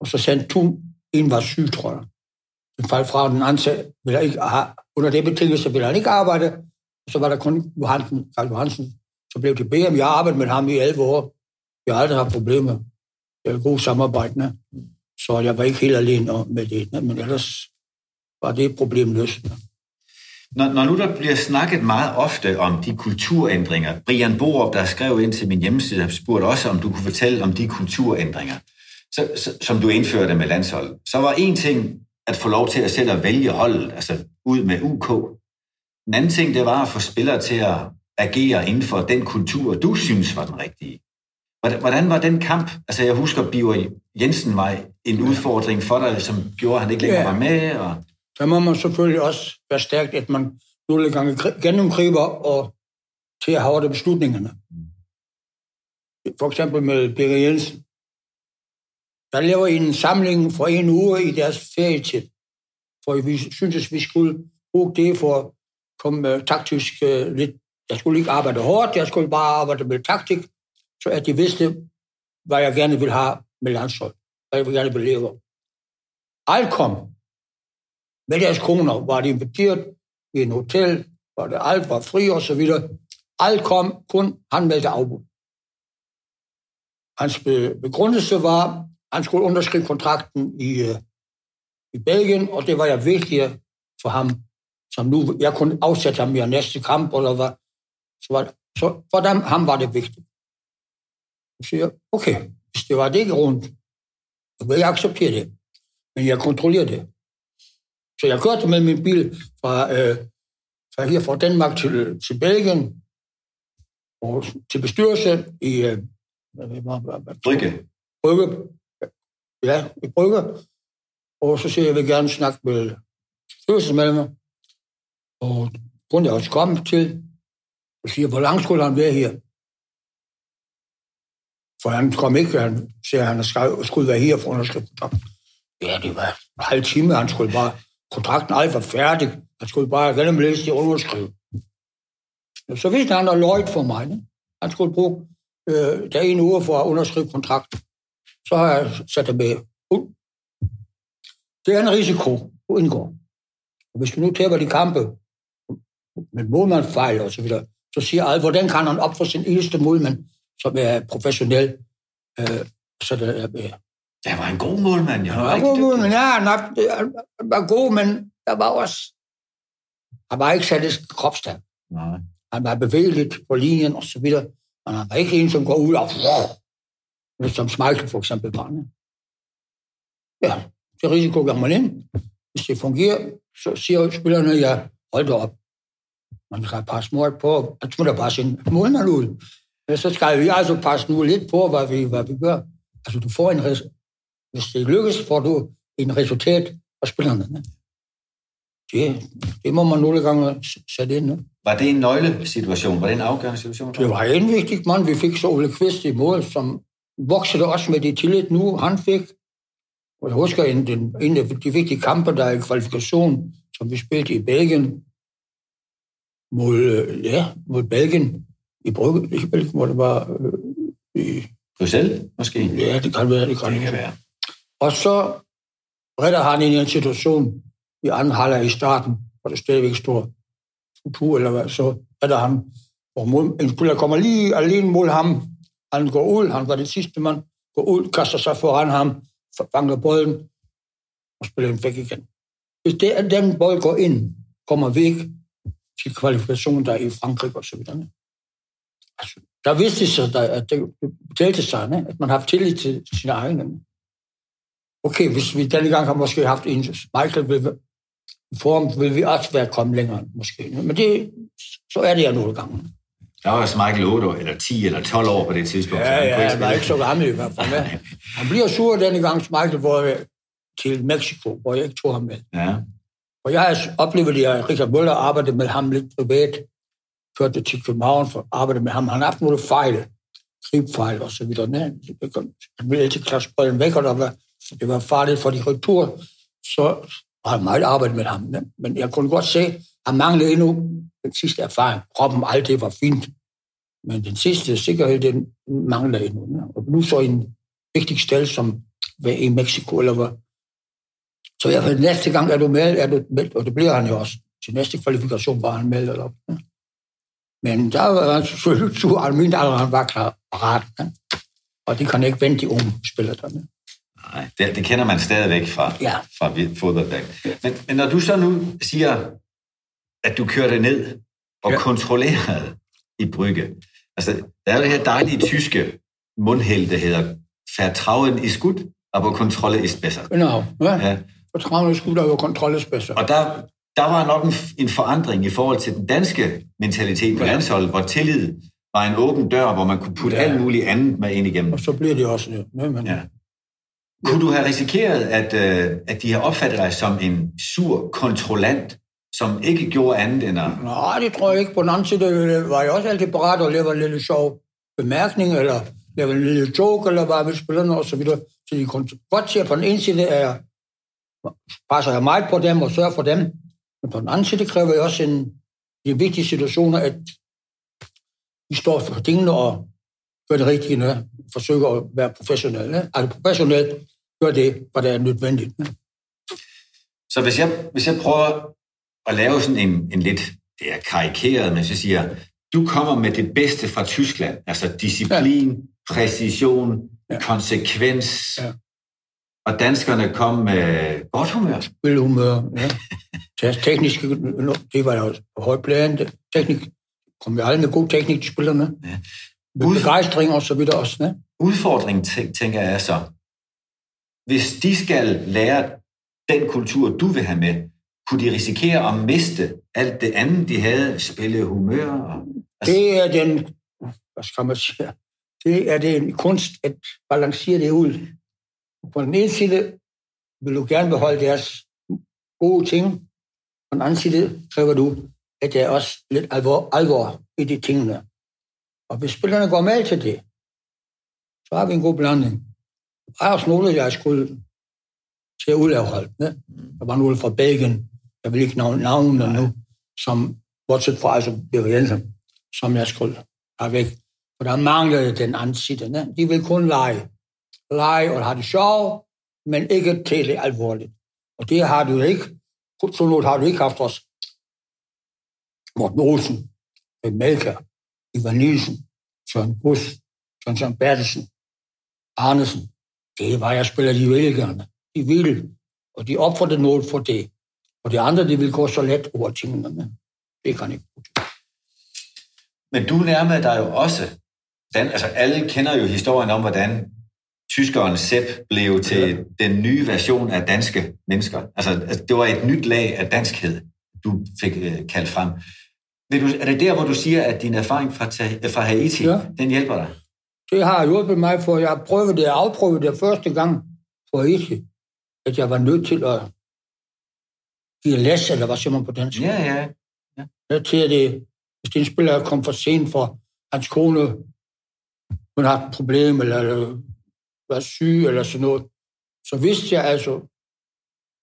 Og så sendte to, en var syg, tror jeg. Den faldt fra, den anden sagde, under det betingelse ville han ikke arbejde. Og så var der kun Kai Johansen. Så blev det BM. Jeg arbejdede med ham i 11 år. Jeg har aldrig haft problemer. Det er gode samarbejdende. Så jeg var ikke helt alene med det, men ellers var det et problem løsende. Når nu der bliver snakket meget ofte om de kulturændringer, Brian Borup, der skrev ind til min hjemmeside, spurgte også, om du kunne fortælle om de kulturændringer, som du indførte med landsholdet. Så var en ting at få lov til at selv at vælge holdet, altså ud med UK. En anden ting, det var at få spillere til at agere inden for den kultur, du synes var den rigtige. Hvordan var den kamp? Altså, jeg husker, Birger Jensen var en udfordring for dig, som gjorde, at han ikke længere var med. Og... Der må man selvfølgelig også være stærkt, at man nogle gange gennemgriber og til at have beslutningerne. For eksempel med Birger Jensen. Der laver en samling for en uge i deres ferietid. For vi synes, vi skulle bruge det for at komme taktisk lidt. Jeg skulle ikke arbejde hårdt, jeg skulle bare arbejde med taktik. Så at de vidste, hvad jeg gerne ville have med landshold, hvad jeg gerne ville leve. Alt kom. Med deres kroner var de inviteret i en hotel, hvor det alt var fri og så videre. Alt kom, kun han meldte afbud. Hans begrundelse var, han skulle underskrive kontrakten i Belgien, og det var jeg vigtigere for ham, som nu jeg kunne afsætte ham i næste kamp, eller hvad. Så for dem, ham var det vigtigt. Jeg siger, okay, hvis det var det ikke rundt, så vil jeg acceptere det. Men jeg kontrollerer det. Så jeg kørte med min bil fra her fra Danmark til Belgien, og til bestyrelse i Brugge. Ja, i Brugge. Og så siger jeg, vil gerne snakke med bestyrelsesmedlemmer. Og kunne jeg også komme til, og siger, hvor langt skulle han være her? For han kom ikke, han siger, han skulle være her for underskrift. Ja, det var en halv time, han skulle bare... Kontrakten alt var færdig. Han skulle bare gennemlæse det underskrive. Så vidste han, der løjt for mig. Ne? Han skulle bruge en uge for at underskrive kontrakten. Så har jeg sat det med ud. Det er en risiko, du indgår. Og hvis du nu tæpper de kampe, men målmand fejler og så videre, så siger alt, hvordan kan han opføre sin eneste målmand, som er professionel. Så det var en god målmand. Han var god, men der var også... Han var ikke særlig kropsstand. Nej. Han var bevægeligt på linjen og så videre. Men han var ikke en, som går ud og... Som Schmeichel for eksempel var. Ja, det risiko gør man ind. Hvis det fungerer, så siger spillerne, ja, hold da op. Man skal passe mål på. Jeg tror, der passer en målmand ud. Så skal vi altså passe nu lidt på, hvad vi gør. Altså, du får en... Hvis det lykkes, får du en resultat af spillerne. Det må man nogle gange sætte ind. Ne? Var det en nøglesituation? Var det en afgørende situation? Det var en vigtig mand. Vi fik så Ole Kvist i mål, som voksede også med det tillid nu. Han fik, og jeg husker en af de vigtige kampe, der er i kvalifikation, som vi spilte i Belgien, mod Belgien i Brugge. Ikke Belgien, hvor det var i... Bruxelles, måske? Ja, det kan være. Det kan være. Og så redder han ind i en situation i anden halvleg i starten, hvor det stadigvæk står struktur, eller hvad, så redder han. En spiller kommer lige alene mod ham. Han går ud, han var den sidste mand, går ud, kaster sig foran ham, fanger bolden, og spiller den væk igen. Hvis den bold går ind, kommer væk til kvalifikationen der i Frankrig og så videre. Altså, der vidste sig, at det betalte sig, ne? At man har haft tillid til sine egne. Okay, hvis vi denne gang har måske haft en Michael i form, vil vi også være kommet længere, måske. Men så er det jo nogle gange. Der var også Michael 8 år, eller 10 eller 12 år på det tidspunkt. Ja, han var ikke så gammel i hvert fald. Han bliver sur denne gang, Michael, til Mexico, hvor jeg ikke tog ham med. Ja. Og jeg har oplevet, at Richard Møller arbejdede med ham lidt privat, førte til København for at arbejde med ham. Han har haft nogle fejl, gribfejl og så videre. Han ville altid klasse bolden væk, og det var farligt for de retur, så har jeg meget arbejdet med ham. Men jeg kunne godt se, at han manglede endnu den sidste erfaring. Kroppen aldrig var fint, men den sidste sikkerhed, den manglede endnu. Og nu så en vigtig sted, som var i Mexico, eller hvad. Så jeg for næste gang er du med, og det bliver han jo også. Til næste kvalifikation var han med, eller hvad. Men der var han selvfølgelig sur, almindelig, han var klar parat. Og det kan ikke vente de unge spillere derne. Nej, det kender man stadigvæk fra fodbolddag. Men når du så nu siger, at du kørte ned og kontrollerede i Brygge, altså, der er jo det her dejlige tyske mundhæld, der hedder Vertrauen ist gut, aber Kontrolle ist besser. Genau, ja. Vertrauen ist gut, aber Kontrolle ist besser. Og der var nok en forandring i forhold til den danske mentalitet på landsholdet, hvor tillid var en åben dør, hvor man kunne putte alt muligt andet med ind igennem. Og så bliver det også ja. Kunne du have risikeret, at de har opfattet dig som en sur kontrollant, som ikke gjorde andet end at... Nej, det tror jeg ikke. På den anden side var jeg også altid parat og lave en lille sjov bemærkning, eller lave en lille joke, eller bare med spillerne og så videre. Så de kunne godt se, at på den ene side passer jeg meget på dem og sørger for dem, men på den anden side kræver jeg også de vigtige situationer, at de står for tingene og gør det rigtige, noget. Forsøger at være professionel. Altså professionelt gør det, hvad der er nødvendigt. Så hvis jeg prøver at lave sådan en lidt, det er karikeret, men så siger du kommer med det bedste fra Tyskland, altså disciplin, præcision, konsekvens, og danskerne kom med godt humør. Spilhumør, ja. Teknisk, det var jo højt plan. Teknik, kom jo alle med god teknik, de spiller med. Ja. Begejstring og så videre også. Ne? Udfordringen, tænker jeg så, hvis de skal lære den kultur, du vil have med, kunne de risikere at miste alt det andet, de havde, spille humør? Det er hvad skal man sige, det er den kunst at balancere det ud. På den ene side vil du gerne beholde deres gode ting, på den anden side kræver du, at der er også lidt alvor i de tingene. Og hvis spillerne går med til det, så har vi en god blanding. Der var også nogle, jeg skulle til at udlæreholde. Der var nogle fra Belgien, jeg vil ikke nævne navnene nu, som, bortset fra Birger Jensen, som jeg skulle have væk. For der manglede den anden side. Ne? De vil kun lege. Lege og have det sjovt, men ikke til det alvorligt. Og det har du ikke. Så noget har du ikke haft os. Morten Olsen, Melker, Ivan Nielsen, Søren Buss, Søren Bertelsen, Arnesen. Det var, jeg spiller de velgørende. De ville, og de opfordrede noget for det. Og det andre, det vil gå så let over tingene. Det kan ikke. Men du nærmer dig jo også. Altså alle kender jo historien om, hvordan tyskeren Sepp blev til den nye version af danske mennesker. Altså det var et nyt lag af danskhed, du fik kaldt frem. Er det der, hvor du siger, at din erfaring fra Haiti, den hjælper dig? Det har hjulpet mig, for jeg prøvede det, afprøvede det første gang på Haiti, at jeg var nødt til at give læs, eller hvad siger man på dansk? Ja. Nødt til, at det, hvis det spiller kom for sent for hans kone, hun har et problem, eller var syg, eller sådan noget, så vidste jeg altså,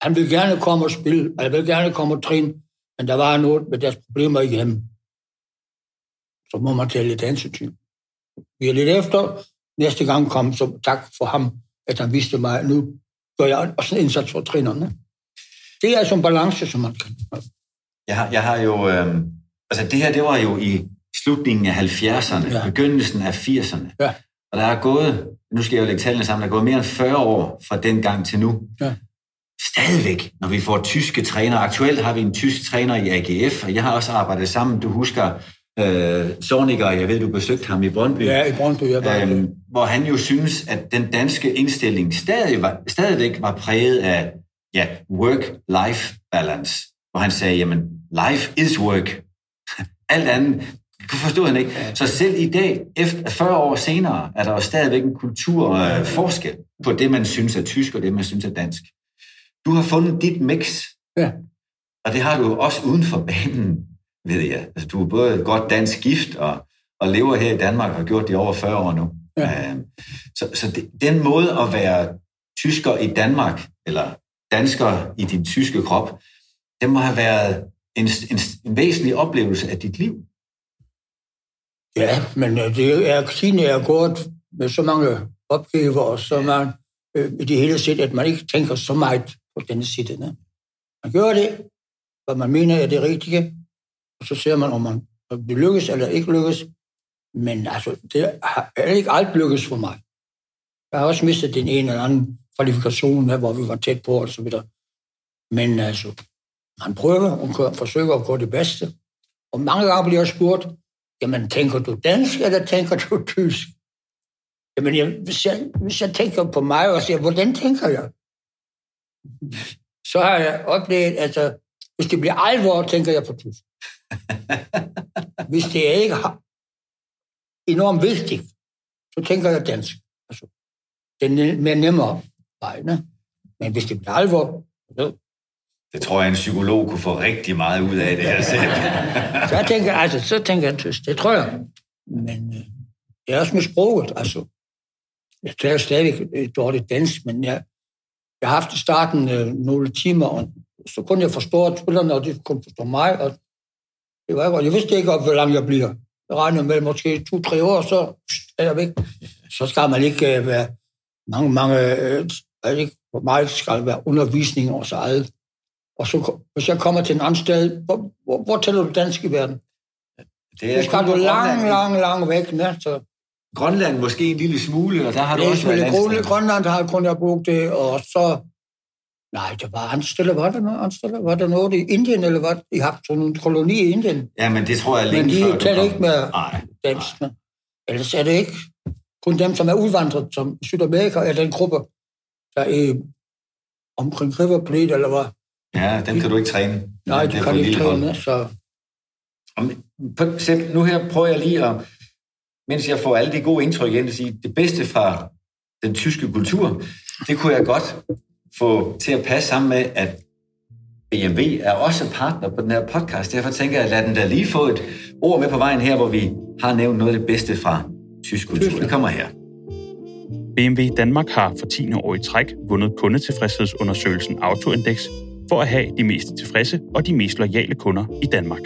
han ville gerne komme og spille, han ville gerne komme og træne, men der var noget med deres problemer hjemme. Så må man tage lidt dansetyp. Vi er lidt efter. Næste gang kom, så tak for ham, at han vidste mig, nu gør jeg også en indsats for trænerne. Det er altså en balance, som man kan. Jeg har jo... altså det her, det var jo i slutningen af 70'erne, begyndelsen af 80'erne. Ja. Og der er gået, nu skal jeg jo lægge tallene sammen, der er gået mere end 40 år fra den gang til nu. Ja. Stadigvæk, når vi får tyske trænere. Aktuelt har vi en tysk træner i AGF, og jeg har også arbejdet sammen. Du husker Zorniger, jeg ved, du besøgte ham i Brøndby. Ja, i Brøndby, hvor han jo synes, at den danske indstilling stadigvæk var præget af work-life balance. Hvor han sagde, jamen, life is work. Alt andet forstod han ikke. Så selv i dag, efter 40 år senere, er der jo stadigvæk en kulturforskel på det, man synes er tysk, og det, man synes er dansk. Du har fundet dit mix, og det har du også uden for banen, ved jeg. Altså, du er både godt dansk gift og lever her i Danmark og har gjort det over 40 år nu. Ja. Så den måde at være tysker i Danmark, eller dansker i din tyske krop, det må have været en væsentlig oplevelse af dit liv. Ja, men det er siden jeg er gået med så mange opgaver og så mange i det hele set, at man ikke tænker så meget på denne side. Ne? Man gør det, hvad man mener er det rigtige, og så ser man, om man det lykkes eller ikke lykkes. Men altså, det er ikke alt lykkes for mig. Jeg har også mistet den ene eller anden kvalifikation, hvor vi var tæt på og så videre. Men altså, man prøver og forsøger at gå det bedste. Og mange gange bliver jeg spurgt, jamen, tænker du dansk, eller tænker du tysk? Jamen, hvis jeg tænker på mig og siger, hvordan tænker jeg? Så har jeg oplevet, at hvis det bliver alvor, tænker jeg på tysk. Hvis det ikke er enormt vigtigt, så tænker jeg dansk. Altså, det er mere nemmere vej, ne? Men hvis det bliver alvor, så... Det tror jeg, en psykolog kunne få rigtig meget ud af det her selv. Så tænker jeg tysk. Det tror jeg. Men det er også med sproget, altså. Jeg taler stadigvæk dårligt dansk, men jeg har haft i starten nogle timer, og så kunne jeg forstå spillerne, og de kunne forstå mig. Og det var jeg vidste ikke, hvor langt jeg bliver. Jeg regner med måske 2-3 år, så er jeg væk. Så skal man ikke være for mig skal være undervisning og så alt. Og så, hvis jeg kommer til en anden sted, hvor tæller du dansk i verden? Det skal du lang væk. Ne? Så. Grønland måske en lille smule, og der har du også været landstænd. Grønland har kun jeg brugt det, og så... Nej, det var anstiller. Var der noget i Indien, eller hvad? I har sådan en koloni i Indien. Ja, men det tror jeg længe før. Men de tæller ikke med dansk. Ne? Ellers er det ikke kun dem, som er udvandret, som i Sydamerika, eller den gruppe, der er omkring River Plate, eller hvad? Ja, dem kan du ikke træne. Nej, du kan ikke træne, så... Sepp, nu her prøver jeg lige at, mens jeg får alle de gode indtryk ind, at sige, det bedste fra den tyske kultur, det kunne jeg godt få til at passe sammen med, at BMW er også partner på den her podcast. Derfor tænker jeg, at lad den da lige få et ord med på vejen her, hvor vi har nævnt noget af det bedste fra tysk kultur. Det kommer her. BMW Danmark har for 10. år i træk vundet kundetilfredshedsundersøgelsen Autoindex, for at have de mest tilfredse og de mest loyale kunder i Danmark.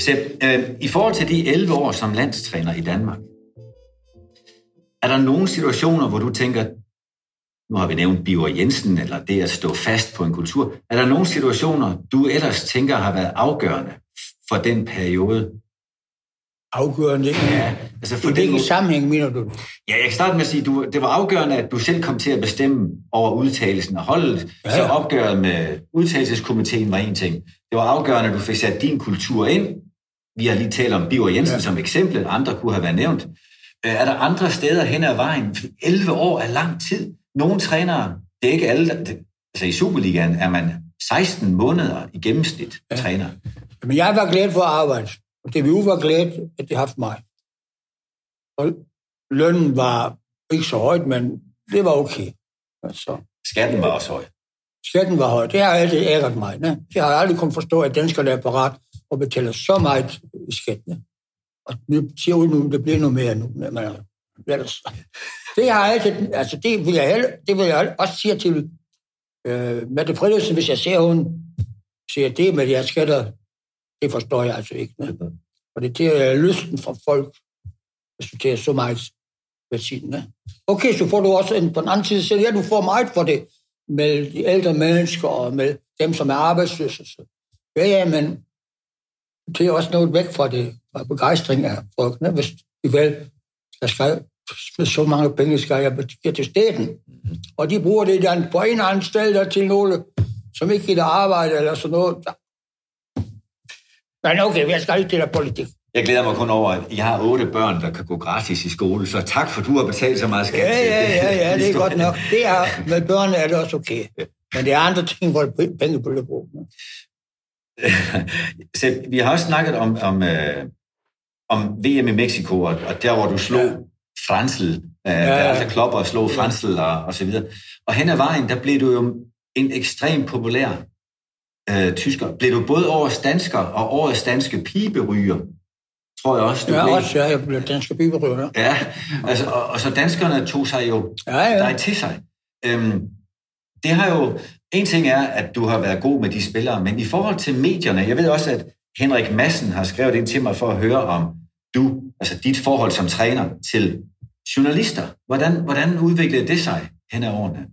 Sepp, i forhold til de 11 år som landstræner i Danmark, er der nogle situationer, hvor du tænker, nu har vi nævnt Birger Jensen, eller det at stå fast på en kultur, er der nogle situationer, du ellers tænker har været afgørende for den periode? afgørende? Ja, altså for hvilken sammenhæng mener du? Ja, jeg kan starte med at sige, at det var afgørende, at du selv kom til at bestemme over udtalelsen og holdet. Ja. Så opgøret med udtalelseskomiteen var en ting. Det var afgørende, at du fik sat din kultur ind. Vi har lige talt om Birger Jensen som eksempel. Andre kunne have været nævnt. Er der andre steder hen ad vejen? For 11 år er lang tid. Nogle trænere, det er ikke alle. Altså i Superligaen er man 16 måneder i gennemsnit træner. Men jeg var glad for at arbejde. Og DBU var glad, at de havde haft mig. Og lønnen var ikke så højt, men det var okay. Altså, skatten var også høj. Skatten var høj. Det har altid ærgret mig. Ne? Jeg har aldrig kunnet forstå, at danskerne er parat og betaler så meget i skatten. Og nu ser ud nu, det bliver noget mere nu. Men, det har altid... Altså, det vil jeg også sige til Mette Frederiksen, hvis jeg ser hun, siger det med jeres skatter. Det forstår jeg altså ikke. Ne? Og det er lysten fra folk, hvis du tager så meget ved siden. Ne? Okay, så får du også på den anden side selv, ja, du får meget for det, med de ældre mennesker og med dem, som er arbejdsløse. Ja, men det er også noget væk fra det, fra begejstring af folk. Ne? Hvis de vel, der skal så mange penge, skal jeg give til staten. Og de bruger det der, på en eller anden sted der til nogle, som ikke gider arbejde eller sådan noget. Men okay, jeg skal ikke til der politik. Jeg glæder mig kun over, at I har 8 børn, der kan gå gratis i skole, så tak for, at du har betalt så meget skat. Ja, det er godt nok. Det er, med børnene er det også okay. Men det er andre ting, hvor penge på det bruger. Så vi har også snakket om VM i Mexico, og der, hvor du slog Fransel, altså Klopper slog Fransel og så videre. Og hen ad vejen, der blev du jo en ekstremt populær tysker. Blev du både årets dansker og årets danske piberyger, tror jeg også, du blev. Også, jeg blev danske piberyger. Ja, altså, og så danskerne tog sig jo dig til sig. Det har jo... En ting er, at du har været god med de spillere, men i forhold til medierne, jeg ved også, at Henrik Madsen har skrevet ind til mig for at høre om du, altså dit forhold som træner til journalister. Hvordan udviklede det sig hen ad årene?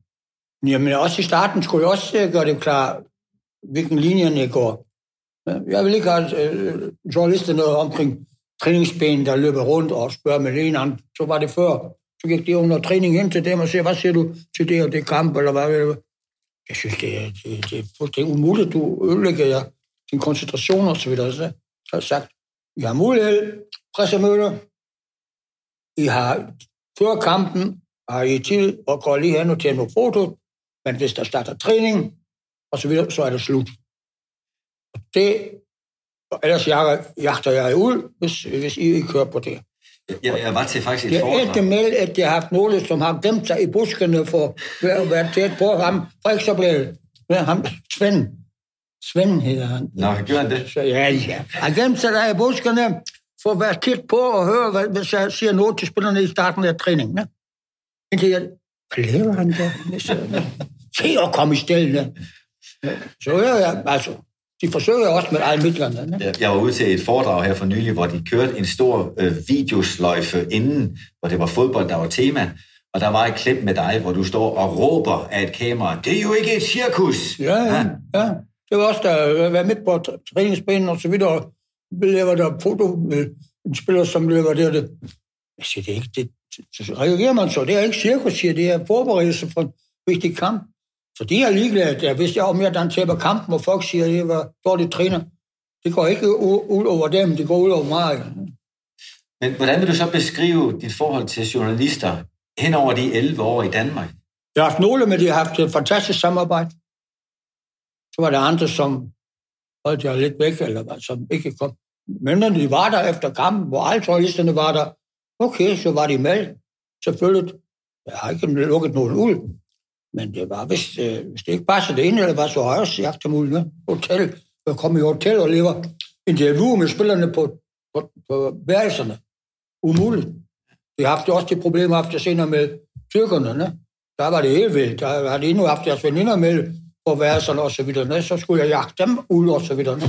Jamen, også i starten skulle jeg også gøre det klart, hvilken linjerne går. Jeg vil ikke have journalister noget omkring træningsbanen, der løber rundt og spørger med en anden. Så var det før. Så gik det under træning ind til dem og siger, hvad siger du til det og det kamp, eller hvad vil du? Jeg synes, det er fuldstændig umuligt, du ødelægger din koncentration og så videre. Så har jeg sagt, I har mulighed, pressemøder. I har før kampen, har I tid og går lige hen og tager nogle foto, men hvis der starter træning, og så videre, så er det slut. Og ellers jagter jeg ud, hvis I ikke kører på det. Jeg var til faktisk et foredrag. Jeg er ikke med, at jeg har haft nogle, som har gemt sig i buskene for at være tæt på ham. For eksempel ham, Svend. Svend hedder han. Nå, gjorde han det? Så, ja. Han gemte sig der i buskene for at være tæt på og høre, hvis jeg siger noget til spillerne i starten af træningen. Ne? Indtil jeg, hvad laver han der? Se og kom i stedet. Så jeg, altså, de forsøger også med alle midlerne. Ja, jeg var ude til et foredrag her for nylig, hvor de kørte en stor videosløjfe inden, hvor det var fodbold, der var tema, og der var et klip med dig, hvor du står og råber af et kamera, det er jo ikke et cirkus! Ja. Det var også, der var midt på træningsbanen og så videre, lever der foto med en spiller, som lever der. Jeg siger, det er ikke det. Så reagerer man så, det er ikke cirkus, siger det er forberedelse for en vigtig kamp. Så det er ligeglade, at hvis jeg omhjert han taber kampen, og folk siger, at det var dårlig træner, det går ikke ud over dem, det går ud over mig. Men hvordan vil du så beskrive dit forhold til journalister hen over de 11 år i Danmark? Jeg har haft nogle, men de har haft et fantastisk samarbejde. Så var der andre, som holdt jeg lidt væk, eller som ikke kom. Men når de var der efter kampen, hvor alle journalisterne var der, okay, så var de med. Selvfølgelig, jeg har ikke lukket nogen ud. Men det var, hvis det ikke passede det ind, eller var så højere, så jeg kom hotel. Jeg kom i hotel og lever interview med spillerne på værelserne. Umuligt. Vi har haft også det problem, jeg har haft senere med tyrkerne. Ne? Der var det helt vildt. Der har de endnu haft deres veninder med på værelserne og så videre. Ne? Så skulle jeg jagte dem ud og så videre.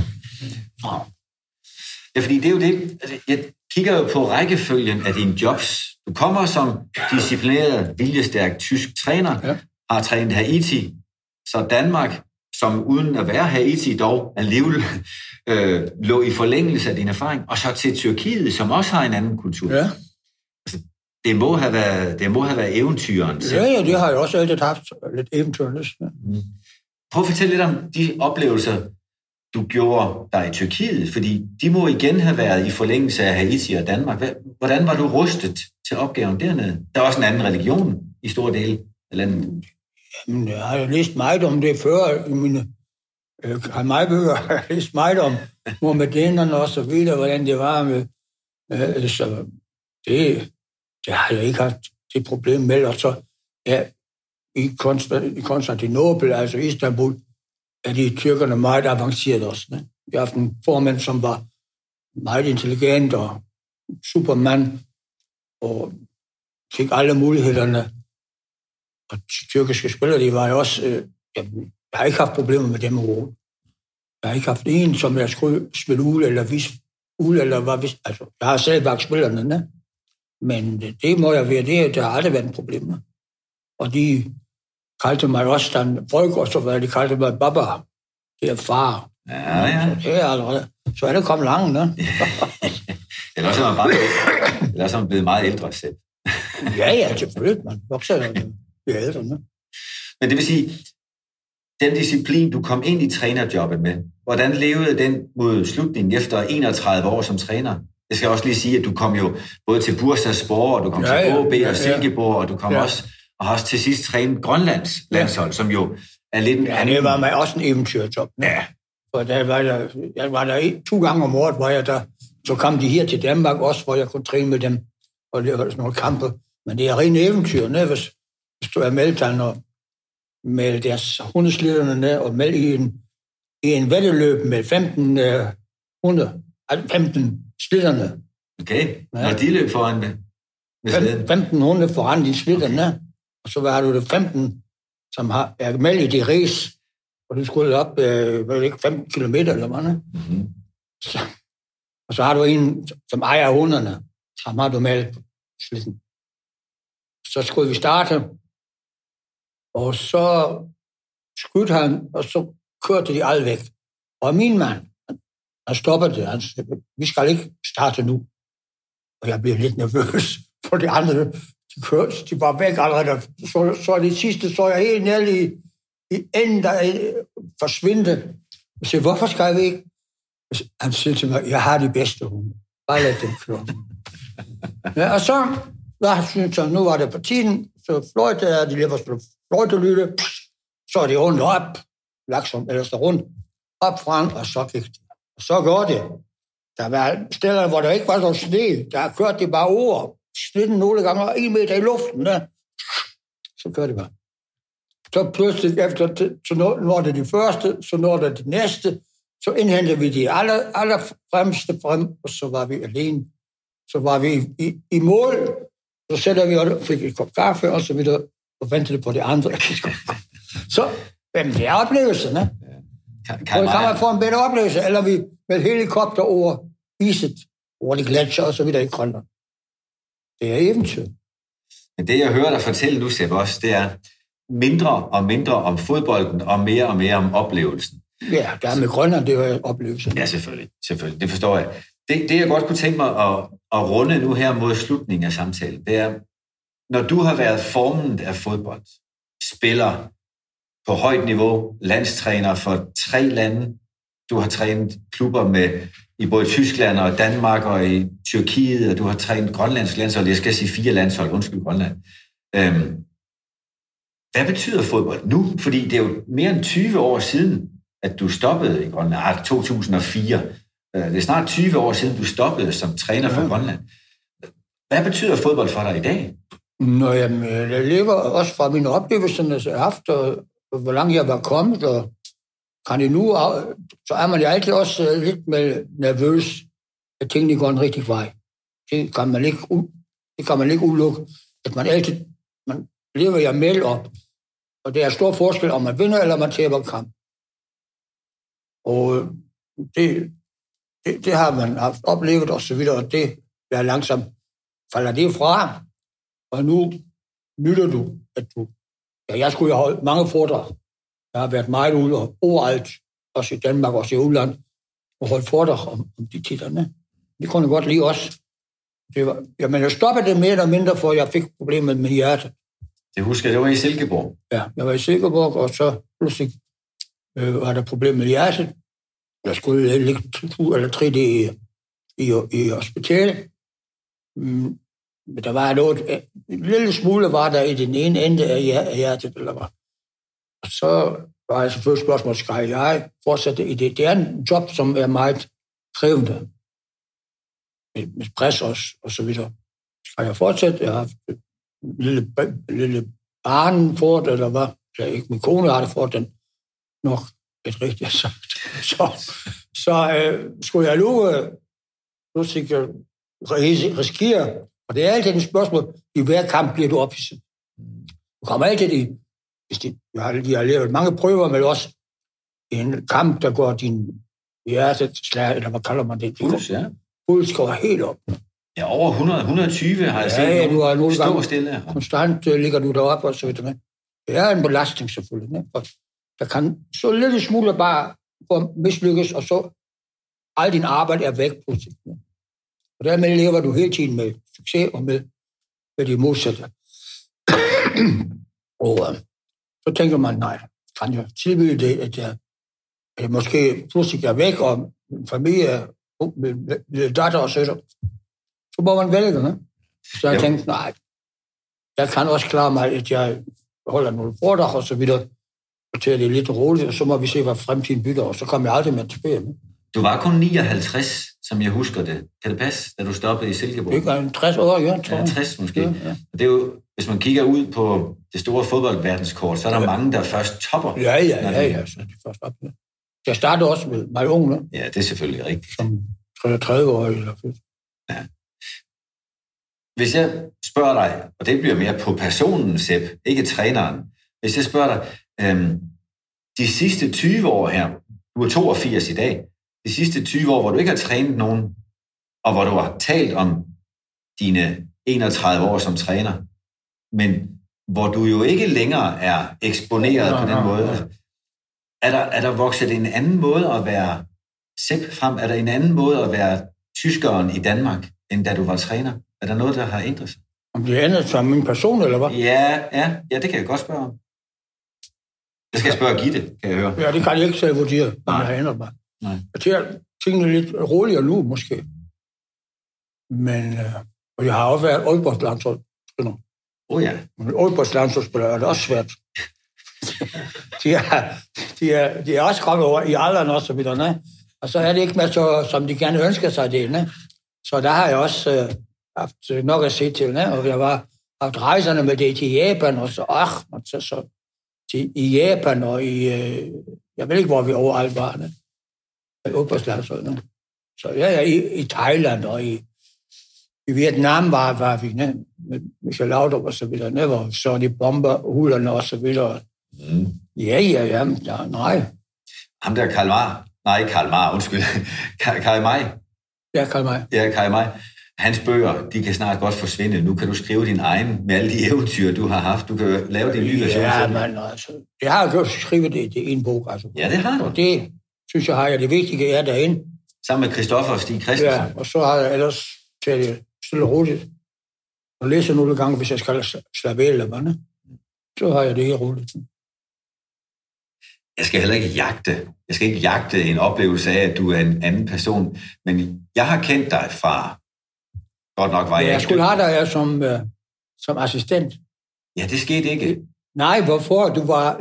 Ja, fordi det er jo det. Jeg kigger jo på rækkefølgen af dine jobs. Du kommer som disciplineret, viljestærk tysk træner. Ja. Har trænet Haiti, så Danmark, som uden at være Haiti dog alligevel lå i forlængelse af din erfaring, og så til Tyrkiet, som også har en anden kultur. Ja. Altså, det må have været eventyren. Ja, det har jeg også altid haft lidt eventyrlyst. Ja. Mm. Prøv at fortælle lidt om de oplevelser, du gjorde dig i Tyrkiet, fordi de må igen have været i forlængelse af Haiti og Danmark. Hvordan var du rustet til opgaven dernede? Der er også en anden religion i store dele af landet. Jamen, jeg har jo læst meget om det før i mine Kai Mai-bøger. Jeg har læst meget om muhammedanerne og så videre, hvordan det var med. Så det har jeg ikke haft det problem med. Og så ja, i Konstantinopel, altså Istanbul, er de tyrkerne meget avanceret også. Ne? Vi har haft en formand, som var meget intelligent og supermand, og fik alle mulighederne. Og tyrkiske spillere, de var jo også... jeg har ikke haft problemer med dem overhovedet. Jeg har ikke haft en, som jeg skulle spille ud, eller vise ud, eller hvad vise... Altså, jeg har selv bagt spillerne, ne? Men det må jeg være det. Der har aldrig været problemer. Og de kaldte mig også den folk, og så de kaldte mig Baba. Det er far. Ja, ja. Så, så er det kommet langt, ne? Eller også er man blevet meget ældre selv. ja, selvfølgelig. Man vokser ældre, ne? Men det vil sige, den disciplin, du kom ind i trænerjobbet med, hvordan levede den mod slutningen efter 31 år som træner? Jeg skal også lige sige, at du kom jo både til Bursaspor, og du kom til OB og Silkeborg, og du kom også til sidst træne Grønlands landshold, som jo er lidt en anden... det var mig også en eventyrjob. Ja. For jeg var der 2 gange om året, hvor jeg der... Så kom de her til Danmark også, hvor jeg kunne træne med dem, og det var sådan nogle kampe. Men det er rent eventyr, ne? Hvis du er meldtand og med deres hundesliderne ned og meld i en vetteløb med 15 sliderne. Okay, ja. Når de løb foran det? 15 hunde foran de sliderne, okay. Og så har du det 15, som er meld i det race, og du skulle op 15 kilometer eller hvad, ne? Mm-hmm. Og så har du en, som ejer hunderne, som har du meld sliderne. Så skulle vi starte, og så skød han, og så kørte de alle væk. Og min mand, han stoppede det. Han sagde, vi skal ikke starte nu. Og jeg blev lidt nervøs, for de andre, de var væk allerede. Så det sidste, så jeg helt nede i enden, der forsvindte. Jeg sagde, hvorfor skal vi ikke? Han siger til mig, jeg har de bedste hunde. Bare lad dem køre. Ja, og så... Jeg synes, at nu var det på tiden, så fløjte, de lever sådan fløjtelyde, så er de rundt op, laksom, ellers der rundt, op frem, og så gik det. Og så går det. Der var steder, hvor der ikke var sådan sne, der kørte de bare over, snitten nogle gange, 1 meter i luften, der. Så kørte de bare. Så pludselig efter, så når det de første, så når det de næste, så indhentede vi de allerfremste frem, og så var vi alene. Så var vi i mål. Så sætter vi og fik et kop kaffe, og så videre, og ventede på det andre. Så, det er oplevelserne. Kan man få en bedre oplevelse, eller vi med helikopter over iset, over de gletsjer, og så videre i Grønland. Det er eventyr. Men det, jeg hører dig fortælle nu, Sepp, også, det er mindre og mindre om fodbolden, og mere og mere om oplevelsen. Ja, der er med Grønland, det er oplevelsen. Ja, selvfølgelig. Det forstår jeg. Det, jeg godt kunne tænke mig at runde nu her mod slutningen af samtalen, det er, når du har været formet af fodbold, spiller på højt niveau, landstræner for 3 lande, du har trænet klubber med i både Tyskland og Danmark og i Tyrkiet, og du har trænet grønlandsk landshold, jeg skal sige 4 landshold, undskyld Grønland. Hvad betyder fodbold nu? Fordi det er jo mere end 20 år siden, at du stoppede i Grønland, 2004. Det er snart 20 år siden, du stoppede som træner for Grønland. Hvad betyder fodbold for dig i dag? Nå, jamen, det lever også fra mine oplevelser, jeg har haft, og hvor langt jeg var kommet, og kan det nu, så er man jo altid også lidt mere nervøs, at tingene går en rigtig vej. Det kan man ikke udelukke, at man altid man lever jo meld op, og det er stor forskel, om man vinder eller man taber kamp. Og det har man haft oplevet og så videre, og det er langsomt falder det fra, og nu nytter du, at jeg skulle jo holde mange foredrag Jeg har været meget ude og overalt, også i Danmark, også i udlandet, og holdt foredrag om de titlerne. Det kunne jeg godt lide også. Men jeg stoppede det mere eller mindre, for jeg fik problemet med hjertet. Det husker jeg, det var i Silkeborg. Ja, jeg var i Silkeborg, og så pludselig var der problemet med hjertet. Jeg skulle ligge 2 eller 3 dage i hospitalet. Men der var noget, en lille smule var der i den ene ende af hjertet, eller hvad. Og så var jeg selvfølgelig spørgsmål, skal jeg fortsætte i det? Det er en job, som er meget krævende. Med stress og så videre. Skal jeg fortsætte? Jeg har lille barn for det, eller hvad? Så ikke min kone har det for den. Nok et rigtigt sagt. Så skulle jeg risikere. Og det er altid et spørgsmål, i hver kamp bliver du opvisset. Du kommer altid i. Jeg har lavet mange prøver, men også en kamp, der går din hjerteslag, eller hvad kalder man det? Puls, ja. Puls går helt op. Ja, over 100, 120 har jeg set. Ja, du har nogle gange stille. Konstant ligger du deroppe, og så videre med. Det er en belastning selvfølgelig. Ne? Og der kan så lidt smule bare mislykkes, og så al din arbejde er væk pludselig. Ne? Og dermed lever du hele tiden med succes og med de modsatte. Og så tænker man, nej, kan jeg tilbyde det, at jeg måske pludselig er væk, og min familie, min datter og søster, så må man vælge, ne? Så jeg tænkte, nej, jeg kan også klare mig, at jeg holder nogle foredrag og så videre, og tager det lidt roligt, og så må vi se, hvad fremtiden bytter, og så kommer jeg aldrig med tilbage, ne? Du var kun 59, som jeg husker det. Kan det passe, da du stoppede i Silkeborg? Det var 60 år, ja, tror jeg. 60 måske. Ja, ja. Og det er jo, hvis man kigger ud på det store fodboldverdenskort, så er der mange, der først topper. Ja. Så de først op, ja. Jeg startede også med meget unge. Ne? Ja, det er selvfølgelig rigtigt. Som 30 år eller 40. Ja. Hvis jeg spørger dig, og det bliver mere på personen, Sepp, ikke træneren. Hvis jeg spørger dig, de sidste 20 år her, du er 82 i dag, de sidste 20 år, hvor du ikke har trænet nogen, og hvor du har talt om dine 31 år som træner, men hvor du jo ikke længere er eksponeret på den måde. Er der vokset en anden måde at være Sepp frem? Er der en anden måde at være tyskeren i Danmark, end da du var træner? Er der noget, der har ændret sig? Om det ændret sig om min person, eller hvad? Ja, det kan jeg godt spørge om. Jeg skal spørge Gitte, kan jeg høre. Ja, det kan jeg ikke selv vurdere, om jeg har ændret mig. Nej. Jeg tager tingene lidt roligere nu, måske. Men og jeg har også været Aalborgslandsholdspiller. Åh ja. Men Aalborgslandsholdspiller er det også svært. de er også kommet over i alderen også, og videre, ne? Og så er det ikke mere, som de gerne ønsker sig det, ne? Så der har jeg også haft nok at se til, ne? Og jeg har haft rejserne med det til Japan, og så, i Japan, og i, jeg ved ikke, hvor vi overalt var, ne? Opholdslandsholdet. Så ja, i Thailand og i Vietnam var vi, ne? Med Michael Laudrup og så videre, ne? Hvor så de bomber hulerne og så videre. Mm. Ja, nej. Ham der Kai Mai. Ja, Kai Mai. Hans bøger, de kan snart godt forsvinde. Nu kan du skrive din egen med alle de eventyr, du har haft. Du kan lave din nye version. Ja, men altså, jeg har jo skrevet det i en bog, altså. Ja, det har du. Og det synes jeg har jeg det vigtige er derinde. Sammen med Christoffer og Stig Christensen? Ja, og så har jeg ellers taget det stille og roligt. Og læser nogle gange, hvis jeg skal slappe eller hvad. Så har jeg det helt roligt. Jeg skal heller ikke jagte. Jeg skal ikke jagte en oplevelse af, at du er en anden person. Men jeg har kendt dig fra... Godt nok var jeg... Jeg skulle have dig som assistent. Ja, det skete ikke. Nej, hvorfor?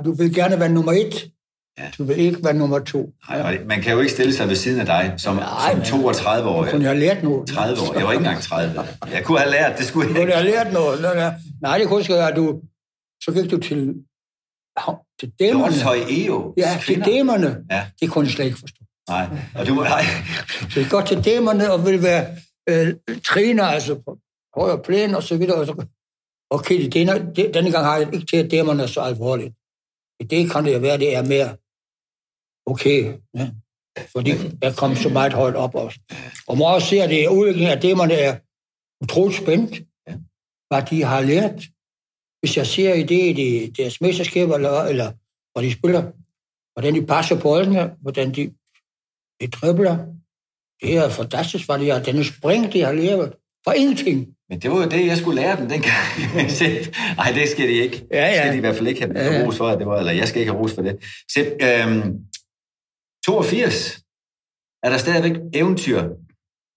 Du ville gerne være nummer 1. Ja. Du vil ikke være nummer 2. Nej, man kan jo ikke stille sig ved siden af dig som 32-årig. Kunne jeg have lært noget? 30 år. Jeg var ikke engang 30. Jeg kunne have lært, det skulle jeg ikke. Kunne jeg have lært noget? Nej, det kunne jeg ikke. Så gik du til dæmerne. Låshøj EO. Ja, til dæmerne. Ja. Det kunne jeg slet ikke forstå. Nej, og du... Nej. Så jeg går til dæmerne og vil være træner, altså på højre plæne og så videre. Og så... Okay, denne gang har jeg ikke til dæmerne så alvorligt. Det kan det være, det er mere... Okay, ja. Fordi jeg kom så meget højt op også. Og man også ser, at det er udviklingen af dæmerne er utroligt spændt, hvad de har lært. Hvis jeg ser i det i deres mesterskaber, eller hvor de spiller, Hvordan de passer boldene, hvordan de dribler. Det er fantastisk, hvad de har. Denne spring, de har levet. For ingenting. Men det var jo det, jeg skulle lære dem dengang. Nej, det skal de ikke. Ja, ja. Skal de i hvert fald ikke have ros for, at det var, eller jeg skal ikke have ros for det. Så, 82. Er der stadigvæk eventyr?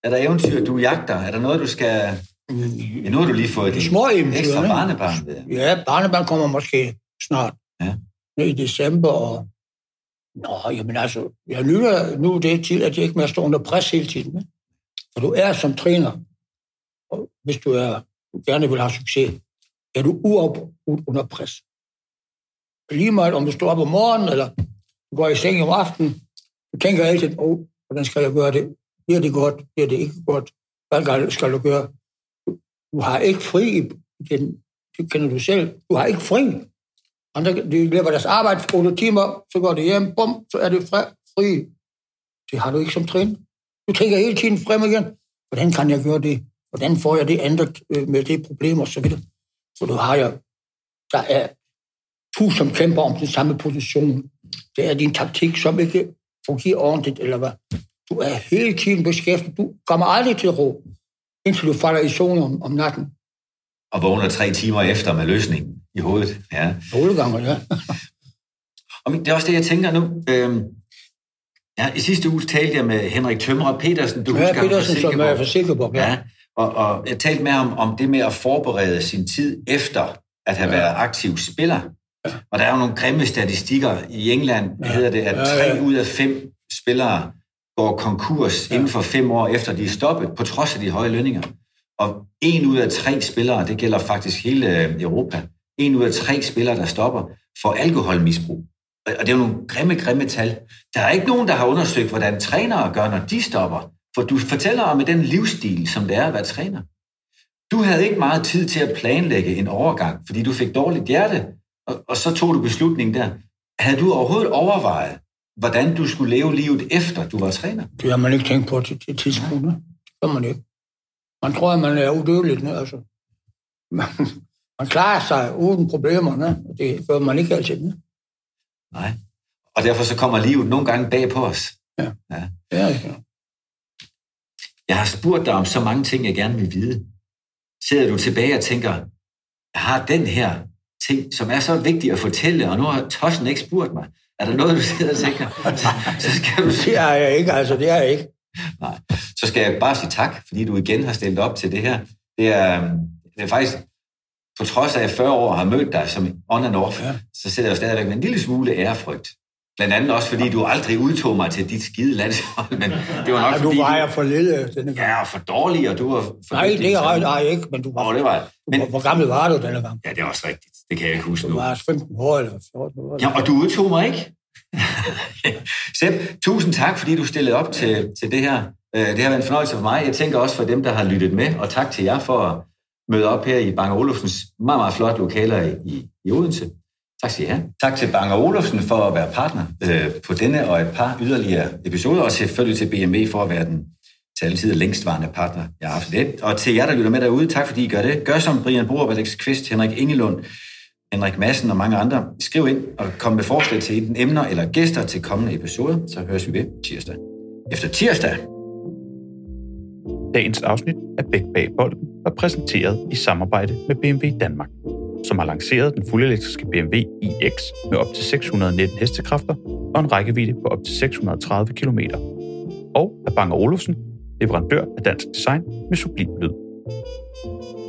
Er der eventyr, du jagter? Er der noget, du skal... Ja, nu har du lige fået det små eventyr, ekstra barnebarn. Ja, barnebarn kommer måske snart. Ja. I december, og... Nå, jamen altså, jeg lytter nu det til, at jeg ikke mere står under pres hele tiden. Ikke? For du er som træner, og hvis du gerne vil have succes, er du uafbrudt under pres. Lige meget om du står op om morgenen, eller du går i seng om aftenen, du tænker altid, hvordan skal jeg gøre det? Bliver det godt? Bliver det ikke godt? Hvad skal du gøre? Du har ikke fri. Det kender du selv. Du har ikke fri. Andre, de lever deres arbejde for 8 timer, så går det hjem, bum, så er det fri. Det har du ikke som træner. Du tænker hele tiden frem igen. Hvordan kan jeg gøre det? Hvordan får jeg det ændret med det problem og så videre? Så du har jo, der er 1000 kæmper om den samme position. Det er din taktik, som ikke fungerer ordentligt, eller hvad? Du er hele tiden beskæftiget. Du kommer aldrig til ro, indtil du falder i solen om natten. Og vågner 3 timer efter med løsningen i hovedet. Ja. Hovedganger, ja. Og det er også det, jeg tænker nu. Ja, i sidste uge talte jeg med Henrik Tømrer Petersen. Du husker Petersen, som er fra Silkeborg. Ja. Ja, og jeg talte med ham om det med at forberede sin tid efter at have været aktiv spiller. Ja. Og der er jo nogle grimme statistikker i England, hedder det, at 3 ud af 5 spillere går konkurs inden for 5 år efter de er stoppet, på trods af de høje lønninger. Og 1 ud af 3 spillere, det gælder faktisk hele Europa, 1 ud af 3 spillere, der stopper for alkoholmisbrug. Og det er jo nogle grimme tal. Der er ikke nogen, der har undersøgt, hvordan trænere gør, når de stopper. For du fortæller om den livsstil, som det er at være træner. Du havde ikke meget tid til at planlægge en overgang, fordi du fik dårligt hjerte, og så tog du beslutningen der. Havde du overhovedet overvejet, hvordan du skulle leve livet efter, du var træner? Det har man ikke tænkt på til tidspunkt. Det gør man ikke. Man tror, at man er udødelig. Altså. Man klarer sig uden problemer. Det gør man ikke altid. Nej. Og derfor så kommer livet nogle gange bag på os. Ja. Ja. Jeg har spurgt dig om så mange ting, jeg gerne vil vide. Sidder du tilbage og tænker, jeg har den her ting, som er så vigtig at fortælle, og nu har Tossen ikke spurgt mig. Er der noget, du sidder og tænker? Så skal du sige. Det er jeg ikke, altså. Det er jeg ikke. Nej. Så skal jeg bare sige tak, fordi du igen har stillet op til det her. Det er faktisk, på trods af, at jeg 40 år har mødt dig som on and off, så sidder jeg stadigvæk med en lille smule ærefrygt. Blandt andet også, fordi du aldrig udtog mig til dit skide landshold. Men det var nok, ja, fordi... Du var for lille denne gang. Ja, for dårlig, og du var... Nej, det er jeg ikke, men du var... Nå, det var... Men... Hvor gammel var du denne gang? Ja, det er også rigtigt. Det kan jeg ikke huske nu. Du var 15 år eller 14 år. Ja, og du udtog mig ikke. Sepp, tusind tak, fordi du stillede op til det her. Det har været en fornøjelse for mig. Jeg tænker også for dem, der har lyttet med, og tak til jer for at møde op her i Bang & Olufsens meget, meget flotte lokaler i Odense. Tak skal I have. Tak til Bang & Olufsen for at være partner på denne og et par yderligere episoder, og selvfølgelig til BMW for at være den til alle tider længstvarende partner, jeg har haft det. Og til jer, der lytter med derude, tak fordi I gør det. Gør som Brian Borup, Alex Kvist, Henrik Ingelund, Henrik Madsen og mange andre. Skriv ind og kom med forslag til enten emner eller gæster til kommende episoder, så høres vi ved tirsdag. Efter tirsdag. Dagens afsnit af Bæk Bag Bolden var præsenteret i samarbejde med BMW Danmark, som har lanceret den fuldelektriske BMW iX med op til 619 hestekræfter og en rækkevidde på op til 630 km. Og af Bang & Olufsen, leverandør af dansk design med sublim lyd.